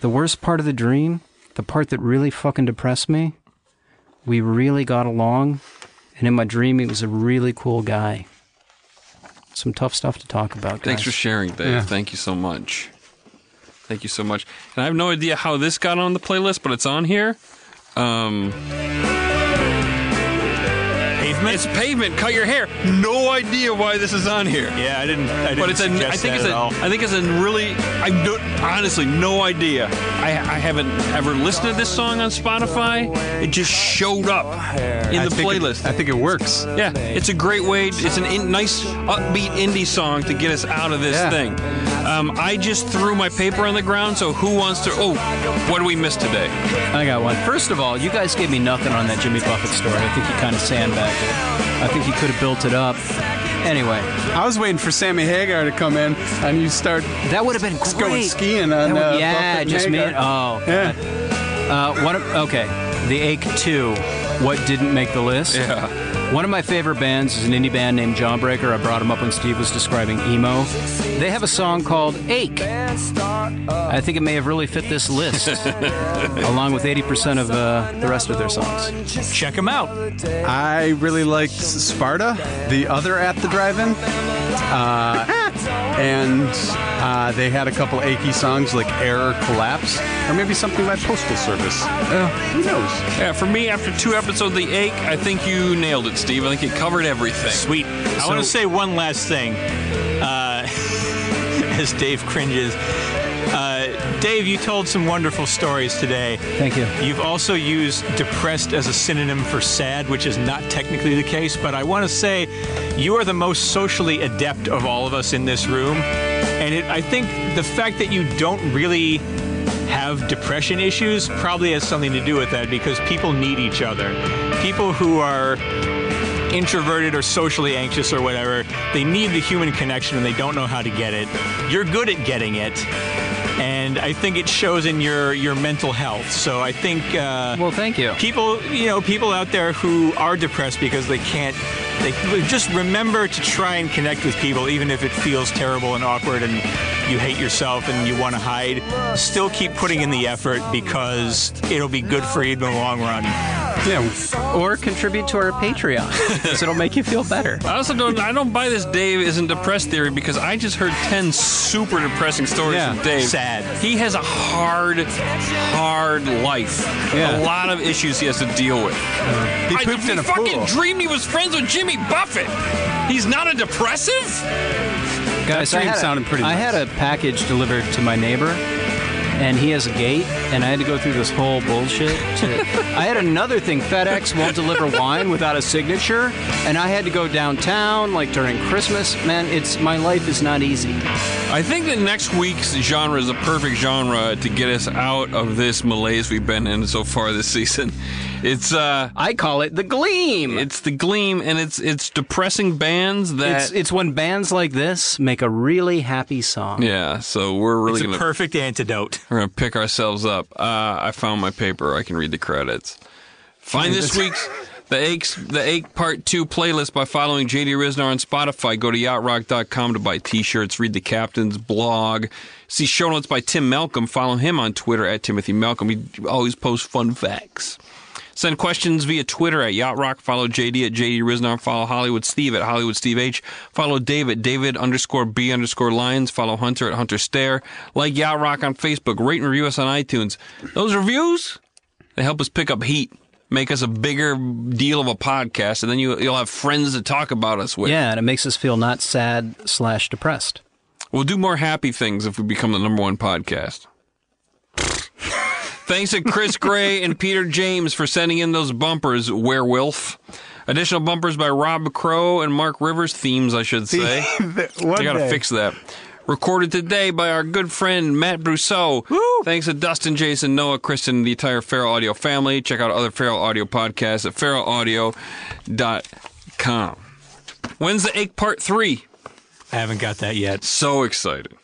The worst part of the dream, the part that really fucking depressed me, we really got along, and in my dream he was a really cool guy. Some tough stuff to talk about, guys. Thanks for sharing, Dave. Yeah. Thank you so much. Thank you so much. And I have no idea how this got on the playlist, but it's on here. Um... It's Pavement, Cut Your Hair. No idea why this is on here. Yeah, I didn't. I didn't but it's a. I think it's a. I think it's a really. I don't. Honestly, no idea. I, I haven't ever listened to this song on Spotify. It just showed up in the I playlist. It, I think it works. Yeah, it's a great way. It's a in, nice upbeat indie song to get us out of this yeah. thing. Um, I just threw my paper on the ground. So who wants to? Oh, what do we miss today? I got one. First of all, you guys gave me nothing on that Jimmy Buffett story. I think you kind of sandbagged. I think he could have built it up. Anyway, I was waiting for Sammy Hagar to come in, and you start. That would have been great. Going skiing on. That would, uh, yeah, Buffett just me. Oh, yeah. God. Uh, one of, okay, the Ache Two. What didn't make the list? Yeah. One of my favorite bands is an indie band named Jawbreaker. I brought him up when Steve was describing emo. They have a song called Ache. I think it may have really fit this list, along with eighty percent of uh, the rest of their songs. Check them out. I really liked Sparta, the other at the drive-in. Uh, and uh, they had a couple achy songs like Error, Collapse, or maybe something by Postal Service. Uh, who knows? Yeah, for me, after two episodes of The Ache, I think you nailed it, Steve. I think it covered everything. Sweet. I so, want to say one last thing, uh, as Dave cringes. Uh, Dave, you told some wonderful stories today. Thank you. You've also used depressed as a synonym for sad, which is not technically the case, but I want to say you are the most socially adept of all of us in this room. And it, I think the fact that you don't really have depression issues probably has something to do with that, because people need each other. People who are introverted or socially anxious or whatever, they need the human connection and they don't know how to get it. You're good at getting it. And and I think it shows in your, your mental health. So I think uh, well, thank you. People, you know, people out there who are depressed because they can't, they just remember to try and connect with people, even if it feels terrible and awkward and you hate yourself and you want to hide. Still keep putting in the effort because it'll be good for you in the long run. Yeah, or contribute to our Patreon, because it'll make you feel better. I also don't, I don't buy this Dave isn't depressed theory, because I just heard ten super depressing stories yeah. from Dave. Sad. He has a hard, hard life. Yeah. A lot of issues he has to deal with. Uh, he pooped I, in he a pool. He fucking dreamed he was friends with Jimmy Buffett. He's not a depressive? Guys, that dream sounded pretty nice. I had a package delivered to my neighbor. And he has a gate, and I had to go through this whole bullshit. To, I had another thing. FedEx won't deliver wine without a signature, and I had to go downtown, like, during Christmas. Man, it's my life is not easy. I think that next week's genre is the perfect genre to get us out of this malaise we've been in so far this season. It's, uh... I call it The Gleam! It's The Gleam, and it's it's depressing bands that... It's, it's when bands like this make a really happy song. Yeah, so we're really gonna... It's a gonna... perfect antidote. We're going to pick ourselves up. Uh, I found my paper. I can read the credits. Find this week's The Aches, The Ache Part two playlist by following J D Riznar on Spotify. Go to yacht rock dot com to buy t-shirts, read the captain's blog, see show notes by Tim Malcolm. Follow him on Twitter at Timothy Malcolm. He always posts fun facts. Send questions via Twitter at Yacht Rock. Follow J D at J D Riznar. Follow Hollywood Steve at Hollywood Steve H. Follow Dave at David underscore B underscore Lions. Follow Hunter at Hunter Stare. Like Yacht Rock on Facebook. Rate and review us on iTunes. Those reviews, they help us pick up heat. Make us a bigger deal of a podcast, and then you, you'll have friends to talk about us with. Yeah, and it makes us feel not sad slash depressed. We'll do more happy things if we become the number one podcast. Thanks to Chris Gray and Peter James for sending in those bumpers, Werewolf. Additional bumpers by Rob Crow and Mark Rivers. Themes, I should say. I got to fix that. Recorded today by our good friend Matt Brousseau. Woo! Thanks to Dustin, Jason, Noah, Kristen, and the entire Feral Audio family. Check out other Feral Audio podcasts at feral audio dot com. When's The Ache Part three? I haven't got that yet. So excited.